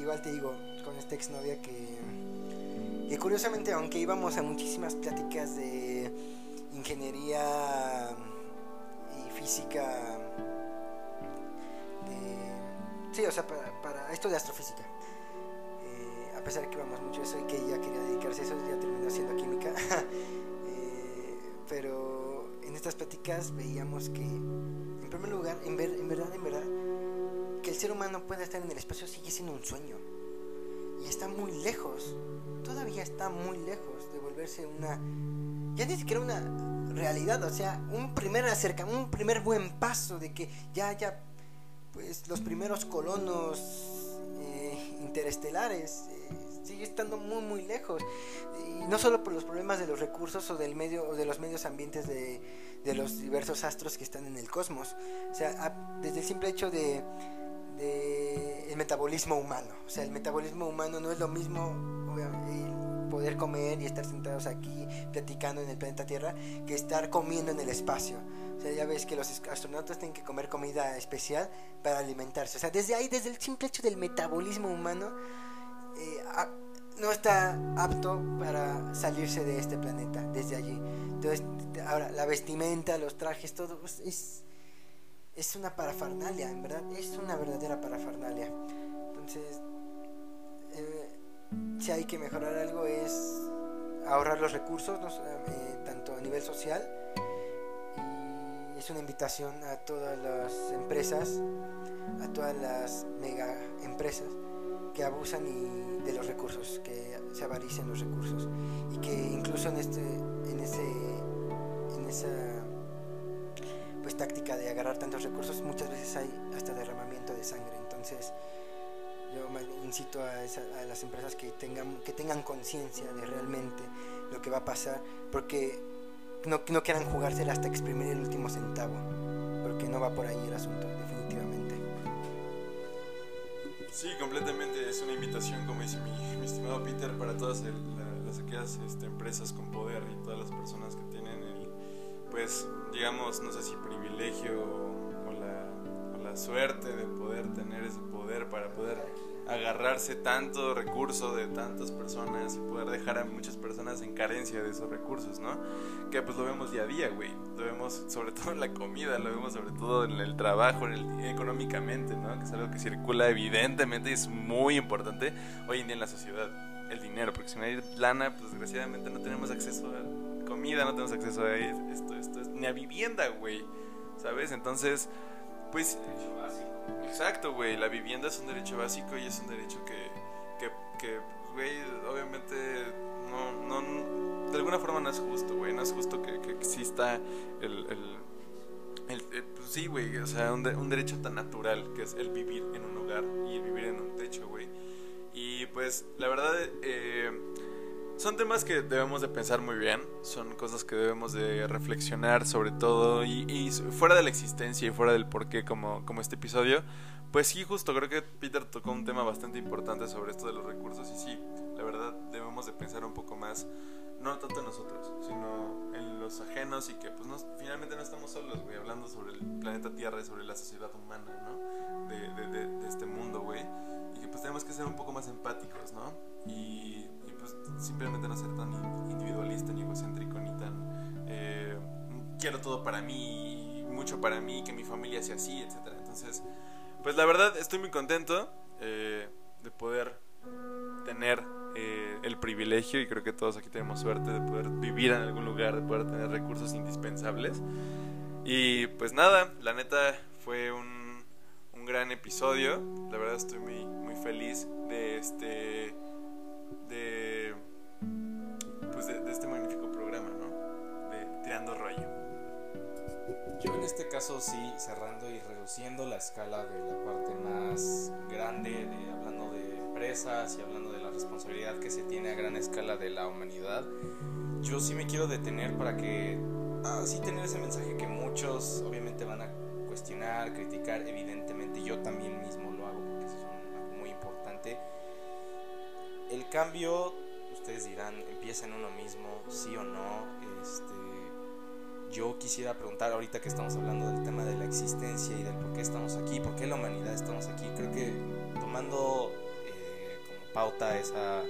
Igual te digo, con esta exnovia que curiosamente, aunque íbamos a muchísimas pláticas de ingeniería y física, sí, o sea, para esto de astrofísica, a pesar que íbamos mucho eso y que ella quería dedicarse a eso, ya terminó siendo química, pero en estas pláticas veíamos que, en primer lugar, en verdad, que el ser humano pueda estar en el espacio sigue siendo un sueño. Y está muy lejos, todavía está muy lejos de volverse una, ya ni siquiera una realidad, o sea, un primer buen paso de que ya haya, pues, los primeros colonos interestelares. Sigue estando muy muy lejos, y no solo por los problemas de los recursos o del medio o de los medios ambientes de los diversos astros que están en el cosmos, o sea, desde el simple hecho de el metabolismo humano. O sea, el metabolismo humano no es lo mismo poder comer y estar sentados aquí platicando en el planeta Tierra que estar comiendo en el espacio. O sea, ya ves que los astronautas tienen que comer comida especial para alimentarse. O sea, desde ahí, desde el simple hecho del metabolismo humano, no está apto para salirse de este planeta desde allí. Entonces, ahora la vestimenta, los trajes, todo es una parafernalia, en verdad, es una verdadera parafernalia. Entonces, si hay que mejorar algo es ahorrar los recursos, ¿no? Tanto a nivel social, y es una invitación a todas las empresas, a todas las mega empresas que abusan de los recursos, que se avaricen los recursos, y que incluso en esa pues táctica de agarrar tantos recursos, muchas veces hay hasta derramamiento de sangre. Entonces yo incito a las empresas que tengan conciencia de realmente lo que va a pasar, porque no quieran jugársela hasta exprimir el último centavo, porque no va por ahí el asunto, definitivamente. Sí, completamente, es una invitación, como dice mi estimado Peter, para todas aquellas empresas con poder y todas las personas que tienen pues digamos, no sé si privilegio o la suerte de poder tener ese poder para poder agarrarse tanto recurso de tantas personas y poder dejar a muchas personas en carencia de esos recursos, ¿no? Que pues lo vemos día a día, güey. Lo vemos sobre todo en la comida, lo vemos sobre todo en el trabajo, económicamente, ¿no? Que es algo que circula evidentemente y es muy importante hoy en día en la sociedad. El dinero, porque si no hay lana, pues desgraciadamente no tenemos acceso a comida, no tenemos acceso a esto, ni a vivienda, güey, ¿sabes? Entonces, pues, derecho básico. Exacto, güey, la vivienda es un derecho básico y es un derecho que güey, obviamente no, de alguna forma no es justo, güey, no es justo que exista pues sí, güey, o sea, un derecho tan natural que es el vivir en un hogar y el vivir en un techo, güey. Y pues la verdad son temas que debemos de pensar muy bien, son cosas que debemos de reflexionar sobre todo, y fuera de la existencia y fuera del porqué como este episodio. Pues sí, justo creo que Peter tocó un tema bastante importante sobre esto de los recursos, y sí, la verdad debemos de pensar un poco más, no tanto en nosotros, sino en los ajenos, y que pues finalmente no estamos solos, güey, hablando sobre el planeta Tierra y sobre la sociedad humana, ¿no? De este mundo, güey. Y que pues tenemos que ser un poco más empáticos, ¿no? Y pues simplemente no ser tan individualista, ni egocéntrico, ni tan quiero todo para mí, mucho para mí, que mi familia sea así, etc. Entonces, pues la verdad estoy muy contento de poder tener el privilegio, y creo que todos aquí tenemos suerte de poder vivir en algún lugar, de poder tener recursos indispensables. Y pues nada, la neta fue un gran episodio, la verdad estoy muy, muy feliz de este magnífico programa, ¿no? De Tirando Rollo. Yo en este caso sí, cerrando y reduciendo la escala de la parte más grande, hablando de empresas y hablando de la responsabilidad que se tiene a gran escala de la humanidad, yo sí me quiero detener para que sí tener ese mensaje que muchos obviamente van a cuestionar, criticar, evidentemente yo también mismo lo hago porque eso es algo muy importante. El cambio, ustedes dirán, empieza en uno mismo, sí o no. Yo quisiera preguntar, ahorita que estamos hablando del tema de la existencia y del por qué estamos aquí, por qué la humanidad estamos aquí, creo que tomando como pauta esa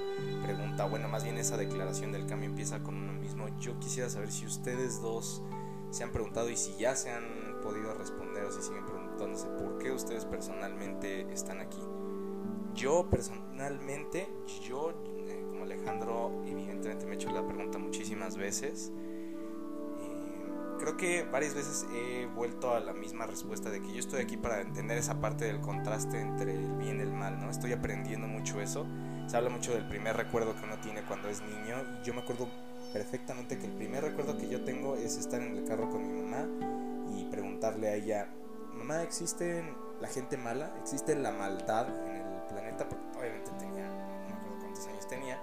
pregunta, bueno, más bien esa declaración del cambio empieza con uno mismo, yo quisiera saber si ustedes dos se han preguntado y si ya se han podido responder o si siguen preguntándose por qué ustedes personalmente están aquí. Yo personalmente, como Alejandro, evidentemente me he hecho la pregunta muchísimas veces. Creo que varias veces he vuelto a la misma respuesta de que yo estoy aquí para entender esa parte del contraste entre el bien y el mal, ¿no? Estoy aprendiendo mucho eso. Se habla mucho del primer recuerdo que uno tiene cuando es niño. Y yo me acuerdo perfectamente que el primer recuerdo que yo tengo es estar en el carro con mi mamá y preguntarle a ella, mamá, ¿existe la gente mala? ¿Existe la maldad en el planeta? Porque obviamente tenía, no me acuerdo cuántos años tenía.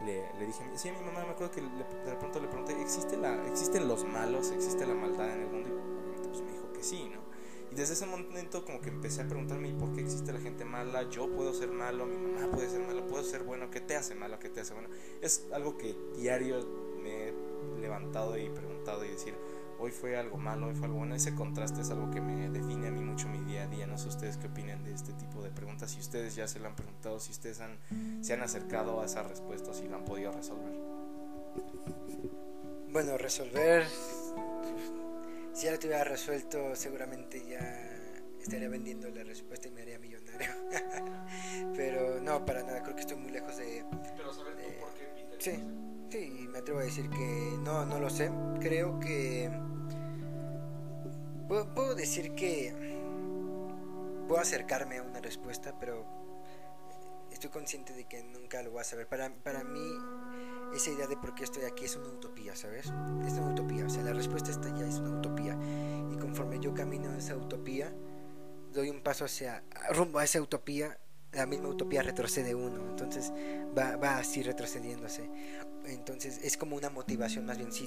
Le dije, sí, a mi mamá, me acuerdo que de pronto le pregunté, ¿existen los malos? ¿Existe la maldad en el mundo? Y obviamente pues me dijo que sí, ¿no? Y desde ese momento como que empecé a preguntarme, ¿por qué existe la gente mala? ¿Yo puedo ser malo? ¿Mi mamá puede ser mala? ¿Puedo ser bueno? ¿Qué te hace malo? ¿Qué te hace bueno? Es algo que diario me he levantado y preguntado y decir, hoy fue algo malo, hoy fue algo bueno. Ese contraste es algo que me define a mí mucho mi día a día. No sé ustedes qué opinan de este tipo de preguntas, si ustedes ya se lo han preguntado, si ustedes se han acercado a esas respuestas y lo han podido resolver. Bueno, resolver, si ya lo tuviera resuelto seguramente ya estaría vendiendo la respuesta y me haría millonario. Pero no, para nada, creo que estoy muy lejos de... Pero saber tú por qué, Peter. Sí, me atrevo a decir que no lo sé. Creo que puedo decir que puedo acercarme a una respuesta, pero estoy consciente de que nunca lo voy a saber. Para mí, esa idea de por qué estoy aquí es una utopía, ¿sabes? Es una utopía, o sea, la respuesta está allá, es una utopía. Y conforme yo camino a esa utopía, doy un paso rumbo a esa utopía, la misma utopía retrocede uno, entonces va así retrocediéndose. Entonces es como una motivación, más bien, sí,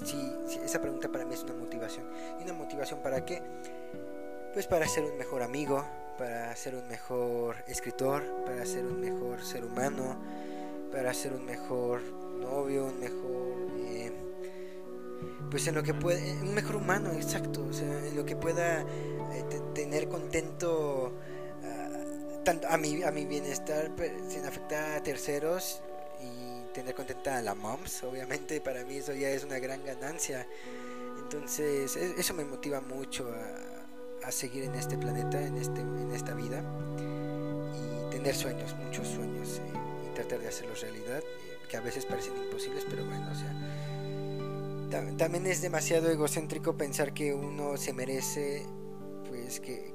esa pregunta para mí es una motivación. ¿Y una motivación para qué? Pues para ser un mejor amigo, para ser un mejor escritor, para ser un mejor ser humano, para ser un mejor novio, un mejor... pues en lo que pueda, un mejor humano, exacto, o sea, en lo que pueda tener contento tanto a mi bienestar sin afectar a terceros y tener contenta a la moms, obviamente para mí eso ya es una gran ganancia. Entonces eso me motiva mucho a seguir en este planeta, en esta vida, y tener sueños, muchos sueños, y tratar de hacerlos realidad, que a veces parecen imposibles, pero bueno, o sea, también es demasiado egocéntrico pensar que uno se merece.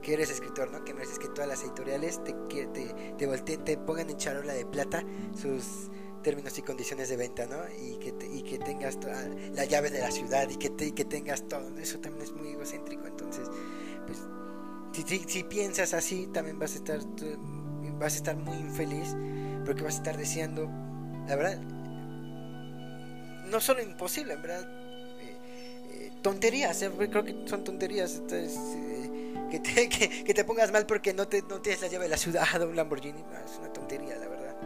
Que eres escritor, ¿no? Que mereces que todas las editoriales te pongan en charola de plata sus términos y condiciones de venta, ¿no? Y que tengas la llave de la ciudad y que tengas todo. Eso también es muy egocéntrico. Entonces, pues, si piensas así, también vas a estar muy infeliz, porque vas a estar deseando, la verdad, no solo imposible, en verdad, tonterías. Creo que son tonterías. Entonces, que te pongas mal porque no tienes la llave de la ciudad o un Lamborghini, es una tontería, la verdad.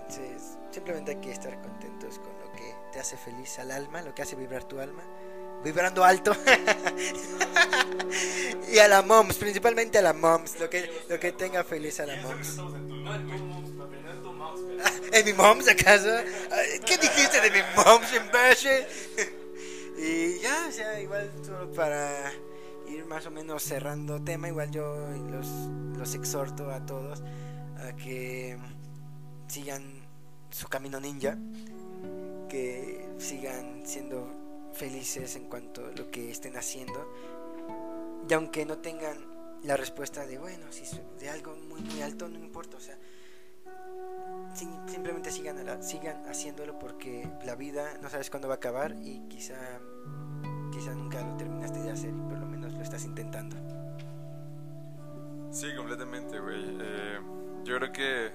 Entonces simplemente hay que estar contentos con lo que te hace feliz al alma, lo que hace vibrar tu alma, vibrando alto. Y a la moms, principalmente a la moms, lo que tenga feliz a la moms. ¿En mi moms acaso? ¿Qué dijiste de mi moms en base? Y ya, o sea, igual solo para ir más o menos cerrando tema, igual yo los exhorto a todos a que sigan su camino ninja, que sigan siendo felices en cuanto a lo que estén haciendo, y aunque no tengan la respuesta de, bueno, si de algo muy muy alto, no importa, o sea, simplemente sigan haciéndolo, porque la vida no sabes cuándo va a acabar y quizá nunca lo terminaste de hacer, y por lo menos lo estás intentando. Sí, completamente, güey. Yo creo que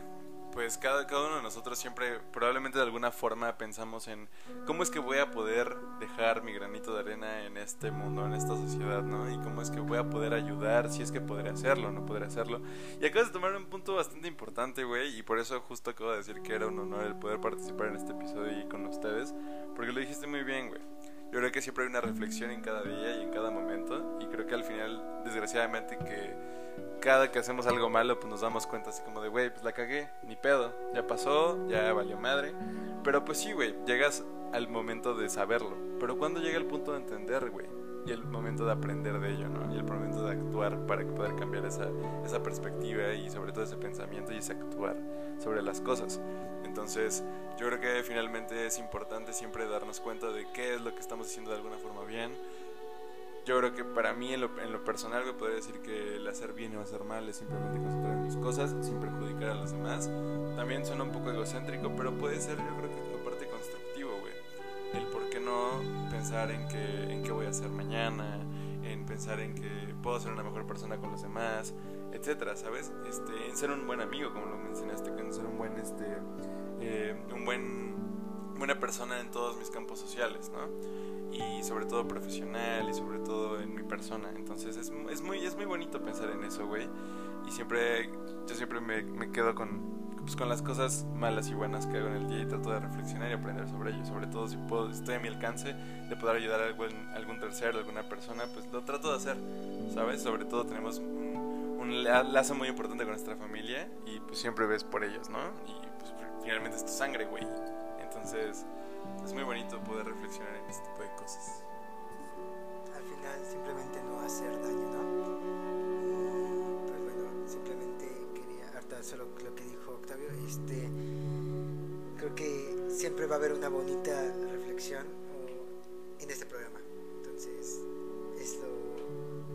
pues cada uno de nosotros siempre, probablemente de alguna forma, pensamos en cómo es que voy a poder dejar mi granito de arena en este mundo, en esta sociedad, ¿no? Y cómo es que voy a poder ayudar, si es que podré hacerlo o no podré hacerlo. Y acabas de tomar un punto bastante importante, güey, y por eso justo acabo de decir que era un honor el poder participar en este episodio y con ustedes, porque lo dijiste muy bien, güey. Yo creo que siempre hay una reflexión en cada día y en cada momento, y creo que al final, desgraciadamente, que cada que hacemos algo malo, pues nos damos cuenta así como de, güey, pues la cagué, ni pedo, ya pasó, ya valió madre. Pero pues sí, güey, llegas al momento de saberlo, pero cuando llega el punto de entender, güey, y el momento de aprender de ello, ¿no? Y el momento de actuar para poder cambiar esa perspectiva y sobre todo ese pensamiento y ese actuar sobre las cosas. Entonces, yo creo que finalmente es importante siempre darnos cuenta de qué es lo que estamos haciendo de alguna forma bien. Yo creo que para mí, en lo personal, me podría decir que el hacer bien o hacer mal es simplemente concentrar en mis cosas sin perjudicar a los demás. También suena un poco egocéntrico, pero puede ser, yo creo que como parte constructivo, güey. El por qué no pensar en qué voy a hacer mañana, en pensar en que puedo ser una mejor persona con los demás, etcétera, ¿sabes? En ser un buen amigo, como lo mencionaste, en ser un buen, buena persona en todos mis campos sociales, ¿no? Y sobre todo profesional y sobre todo en mi persona. Entonces es muy bonito pensar en eso, güey. Y yo siempre me quedo con las cosas malas y buenas que hago en el día, y trato de reflexionar y aprender sobre ello. Sobre todo si puedo, si estoy a mi alcance de poder ayudar a algún tercero, alguna persona, pues lo trato de hacer, ¿sabes? Sobre todo tenemos un lazo muy importante con nuestra familia, y pues siempre ves por ellos, ¿no? Y pues finalmente es tu sangre, güey. Entonces es muy bonito poder reflexionar en este tipo de cosas. Al final, simplemente no hacer daño, ¿no? Pues bueno, simplemente quería hartar solo lo que dijo Octavio. Creo que siempre va a haber una bonita reflexión en este programa. Entonces, es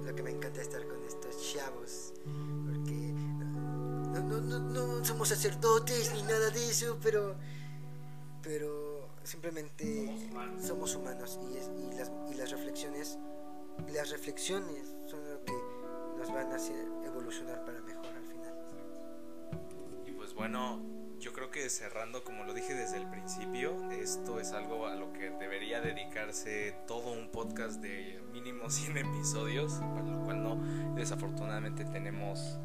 lo que me encanta, estar con estos chavos, porque no somos sacerdotes ni nada de eso, pero simplemente somos humanos, y las reflexiones son lo que nos van a hacer evolucionar para mejor al final. Y pues bueno, yo creo que cerrando, como lo dije desde el principio, esto es algo a lo que debería dedicarse todo un podcast de mínimo 100 episodios, para lo cual no, desafortunadamente, tenemos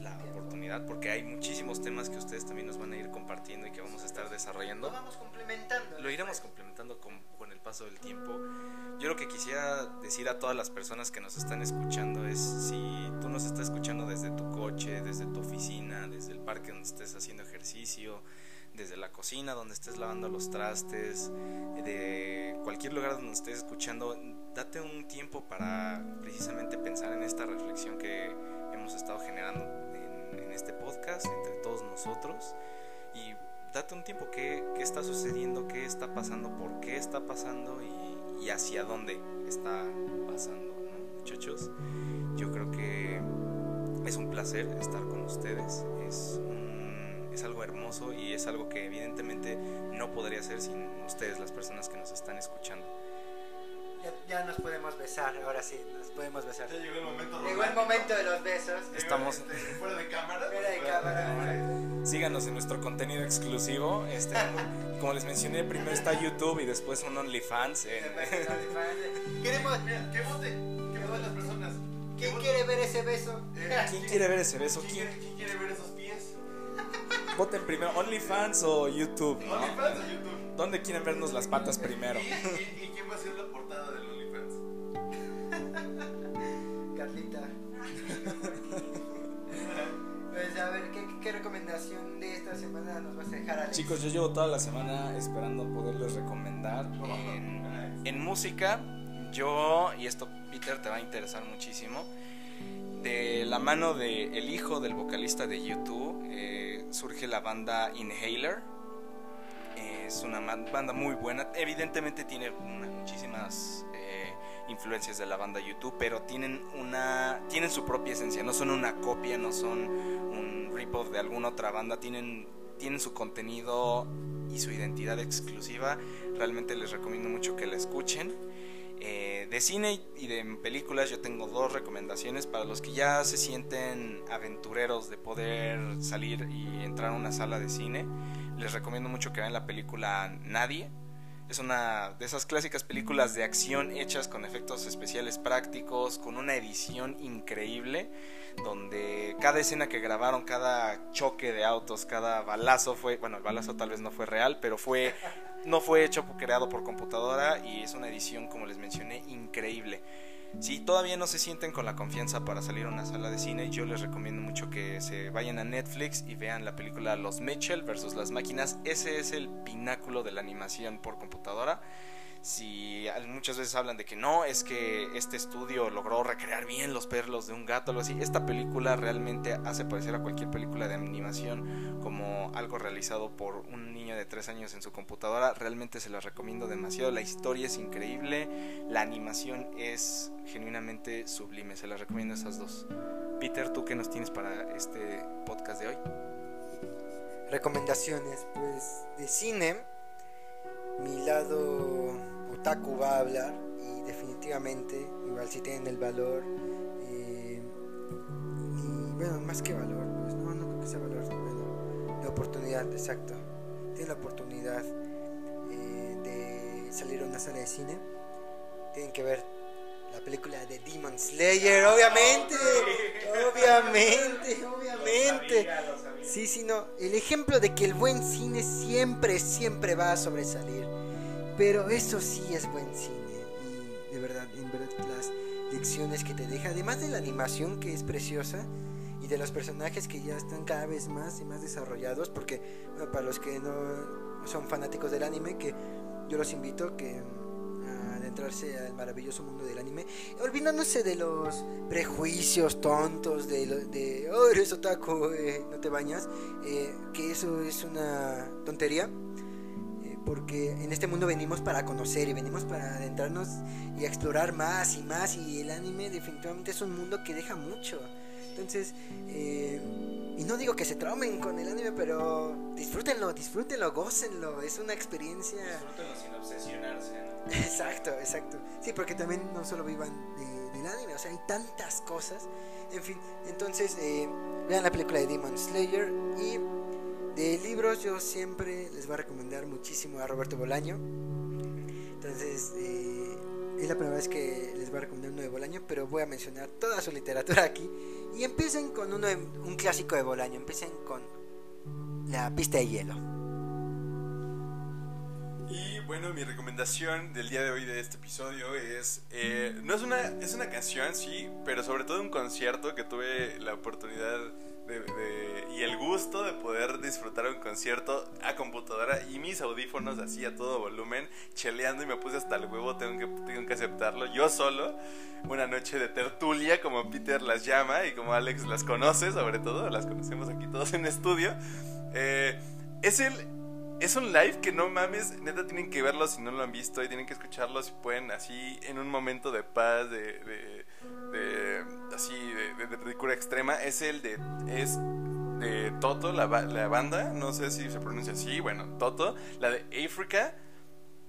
la oportunidad, porque hay muchísimos temas que ustedes también nos van a ir compartiendo y que vamos a estar desarrollando. Lo vamos complementando. Lo iremos complementando con el paso del tiempo. Yo lo que quisiera decir a todas las personas que nos están escuchando es, si tú nos estás escuchando desde tu coche, desde tu oficina, desde el parque donde estés haciendo ejercicio, desde la cocina donde estés lavando los trastes, de cualquier lugar donde estés escuchando, date un tiempo para precisamente pensar en esta reflexión que hemos estado generando en este podcast entre todos nosotros, y date un tiempo, qué está sucediendo, qué está pasando, por qué está pasando y hacia dónde está pasando, ¿no, muchachos? Yo creo que es un placer estar con ustedes, es algo hermoso y es algo que evidentemente no podría hacer sin ustedes, las personas que nos están escuchando. Ya nos podemos besar, ahora sí, nos podemos besar. Ya llegó el momento romántico. Llegó el momento de los besos. Estamos fuera de cámara. Fuera de cámara. Síganos en nuestro contenido exclusivo. Como les mencioné, primero está YouTube y después un OnlyFans. ¿Qué voten las personas? ¿Quién quiere ver ese beso? ¿Quién quiere ver ese beso? ¿Quién quiere ver esos pies? Voten primero, OnlyFans o YouTube, ¿no? OnlyFans o YouTube. ¿Dónde quieren vernos las patas primero? ¿Y quién va a ser la portada del OnlyFans? Carlita. Pues a ver, ¿qué recomendación de esta semana nos vas a dejar, Alex? Chicos, yo llevo toda la semana esperando poderles recomendar en música. Y esto, Peter, te va a interesar muchísimo. De la mano del hijo del vocalista de U2, surge la banda Inhaler. Es una banda muy buena. Evidentemente tiene muchísimas influencias de la banda YouTube, pero tienen su propia esencia. No son una copia, no son un rip-off de alguna otra banda. Tienen tienen su contenido y su identidad exclusiva. Realmente les recomiendo mucho que la escuchen. De cine y de películas yo tengo dos recomendaciones para los que ya se sienten aventureros de poder salir y entrar a una sala de cine. Les recomiendo mucho que vean la película Nadie. Es una de esas clásicas películas de acción hechas con efectos especiales prácticos, con una edición increíble, donde cada escena que grabaron, cada choque de autos, cada balazo fue... Bueno, el balazo tal vez no fue real, pero fue... No fue hecho, creado por computadora, y es una edición, como les mencioné, increíble. Si todavía no se sienten con la confianza para salir a una sala de cine, yo les recomiendo mucho que se vayan a Netflix y vean la película Los Mitchell vs las máquinas. Ese es el pináculo de la animación por computadora. Si muchas veces hablan de que no, es que este estudio logró recrear bien los perros de un gato o algo así, esta película realmente hace parecer a cualquier película de animación como algo realizado por un niño de 3 años en su computadora. Realmente se las recomiendo demasiado. La historia es increíble, la animación es genuinamente sublime. Se las recomiendo esas dos. Peter, ¿tú qué nos tienes para este podcast de hoy? Recomendaciones, pues, de cine. Mi lado otaku va a hablar, y definitivamente, igual si tienen el valor, y bueno, más que valor, pues no creo que sea valor, bueno, la oportunidad, exacto, tienen la oportunidad de salir a una sala de cine, tienen que ver la película de Demon Slayer, obviamente. Lo sabía. Sí, no. El ejemplo de que el buen cine siempre va a sobresalir. Pero eso sí es buen cine. Y de verdad, las lecciones que te deja, además de la animación que es preciosa, y de los personajes que ya están cada vez más y más desarrollados. Porque, bueno, para los que no son fanáticos del anime, que yo los invito que... adentrarse al maravilloso mundo del anime, olvidándose de los prejuicios tontos de oh, eres otaku, no te bañas, que eso es una tontería, porque en este mundo venimos para conocer y venimos para adentrarnos y explorar más y más, y el anime definitivamente es un mundo que deja mucho. Entonces, y no digo que se traumen con el anime, pero disfrútenlo, gócenlo, es una experiencia. Disfrútenlo sin obsesionarse, ¿no? Exacto. Sí, porque también no solo vivan del anime, o sea, hay tantas cosas. En fin, entonces, vean la película de Demon Slayer. Y de libros yo siempre les voy a recomendar muchísimo a Roberto Bolaño. Entonces, es la primera vez que les voy a recomendar uno de Bolaño, pero voy a mencionar toda su literatura aquí. Y empiecen con un clásico de Bolaño, empiecen con La Pista de Hielo. Y bueno, mi recomendación del día de hoy de este episodio es... es una canción, sí, pero sobre todo un concierto que tuve la oportunidad y el gusto de poder disfrutar un concierto a computadora y mis audífonos así a todo volumen, cheleando, y me puse hasta el huevo, tengo que aceptarlo, yo solo, una noche de tertulia, como Peter las llama y como Alex las conoce, sobre todo las conocemos aquí todos en estudio. Es un live que no mames, neta tienen que verlo si no lo han visto, y tienen que escucharlo si pueden, así en un momento de paz, de ridícula extrema. Es de Toto, la banda, no sé si se pronuncia así, bueno, Toto, la de Africa.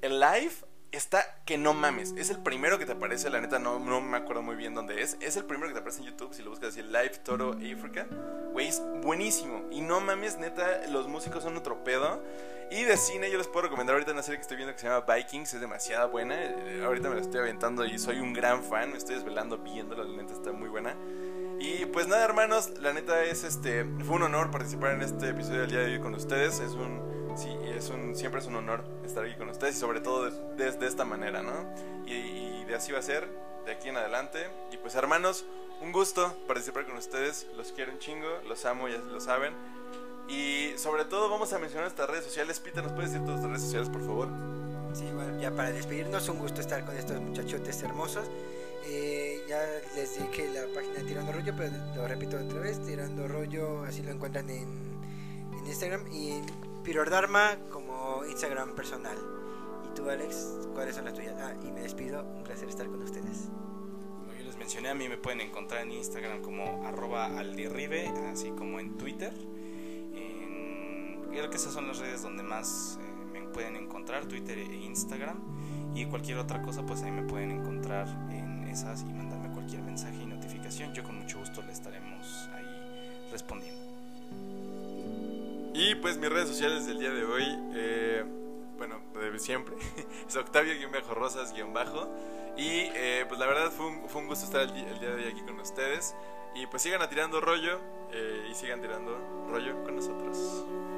El live está que no mames, es el primero que te aparece, la neta no me acuerdo muy bien dónde es el primero que te aparece en YouTube, si lo buscas así, Live Toto Africa, güey, es buenísimo, y no mames, neta, los músicos son otro pedo. Y de cine yo les puedo recomendar ahorita una serie que estoy viendo que se llama Vikings, es demasiado buena, ahorita me la estoy aventando y soy un gran fan, me estoy desvelando viéndola, la neta está muy buena. Y pues nada, hermanos, la neta es fue un honor participar en este episodio del día de hoy con ustedes, siempre es un honor estar aquí con ustedes, y sobre todo de esta manera, ¿no? Y de así va a ser, de aquí en adelante. Y pues, hermanos, un gusto participar con ustedes, los quiero un chingo, los amo, ya lo saben. Y sobre todo vamos a mencionar nuestras redes sociales. Peter, ¿nos puedes decir todas las redes sociales, por favor? Sí, bueno, ya para despedirnos, un gusto estar con estos muchachotes hermosos. Ya les dije la página de Tirando Rollo, pero lo repito otra vez, Tirando Rollo, así lo encuentran en Instagram, y Piror Dharma como Instagram personal. Y tú, Alex, ¿cuáles son las tuyas? Y me despido, un placer estar con ustedes. Como yo les mencioné, a mí me pueden encontrar en Instagram como @aldirribe, así como en Twitter, creo que esas son las redes donde más me pueden encontrar, Twitter e Instagram, y cualquier otra cosa pues ahí me pueden encontrar en esas y mandarme cualquier mensaje y notificación, yo con mucho gusto le estaremos ahí respondiendo. Y pues mis redes sociales del día de hoy, bueno, de siempre, es Octavio-Rosas-. Y pues la verdad fue un gusto estar el día de hoy aquí con ustedes. Y pues sigan tirando rollo, y sigan tirando rollo con nosotros.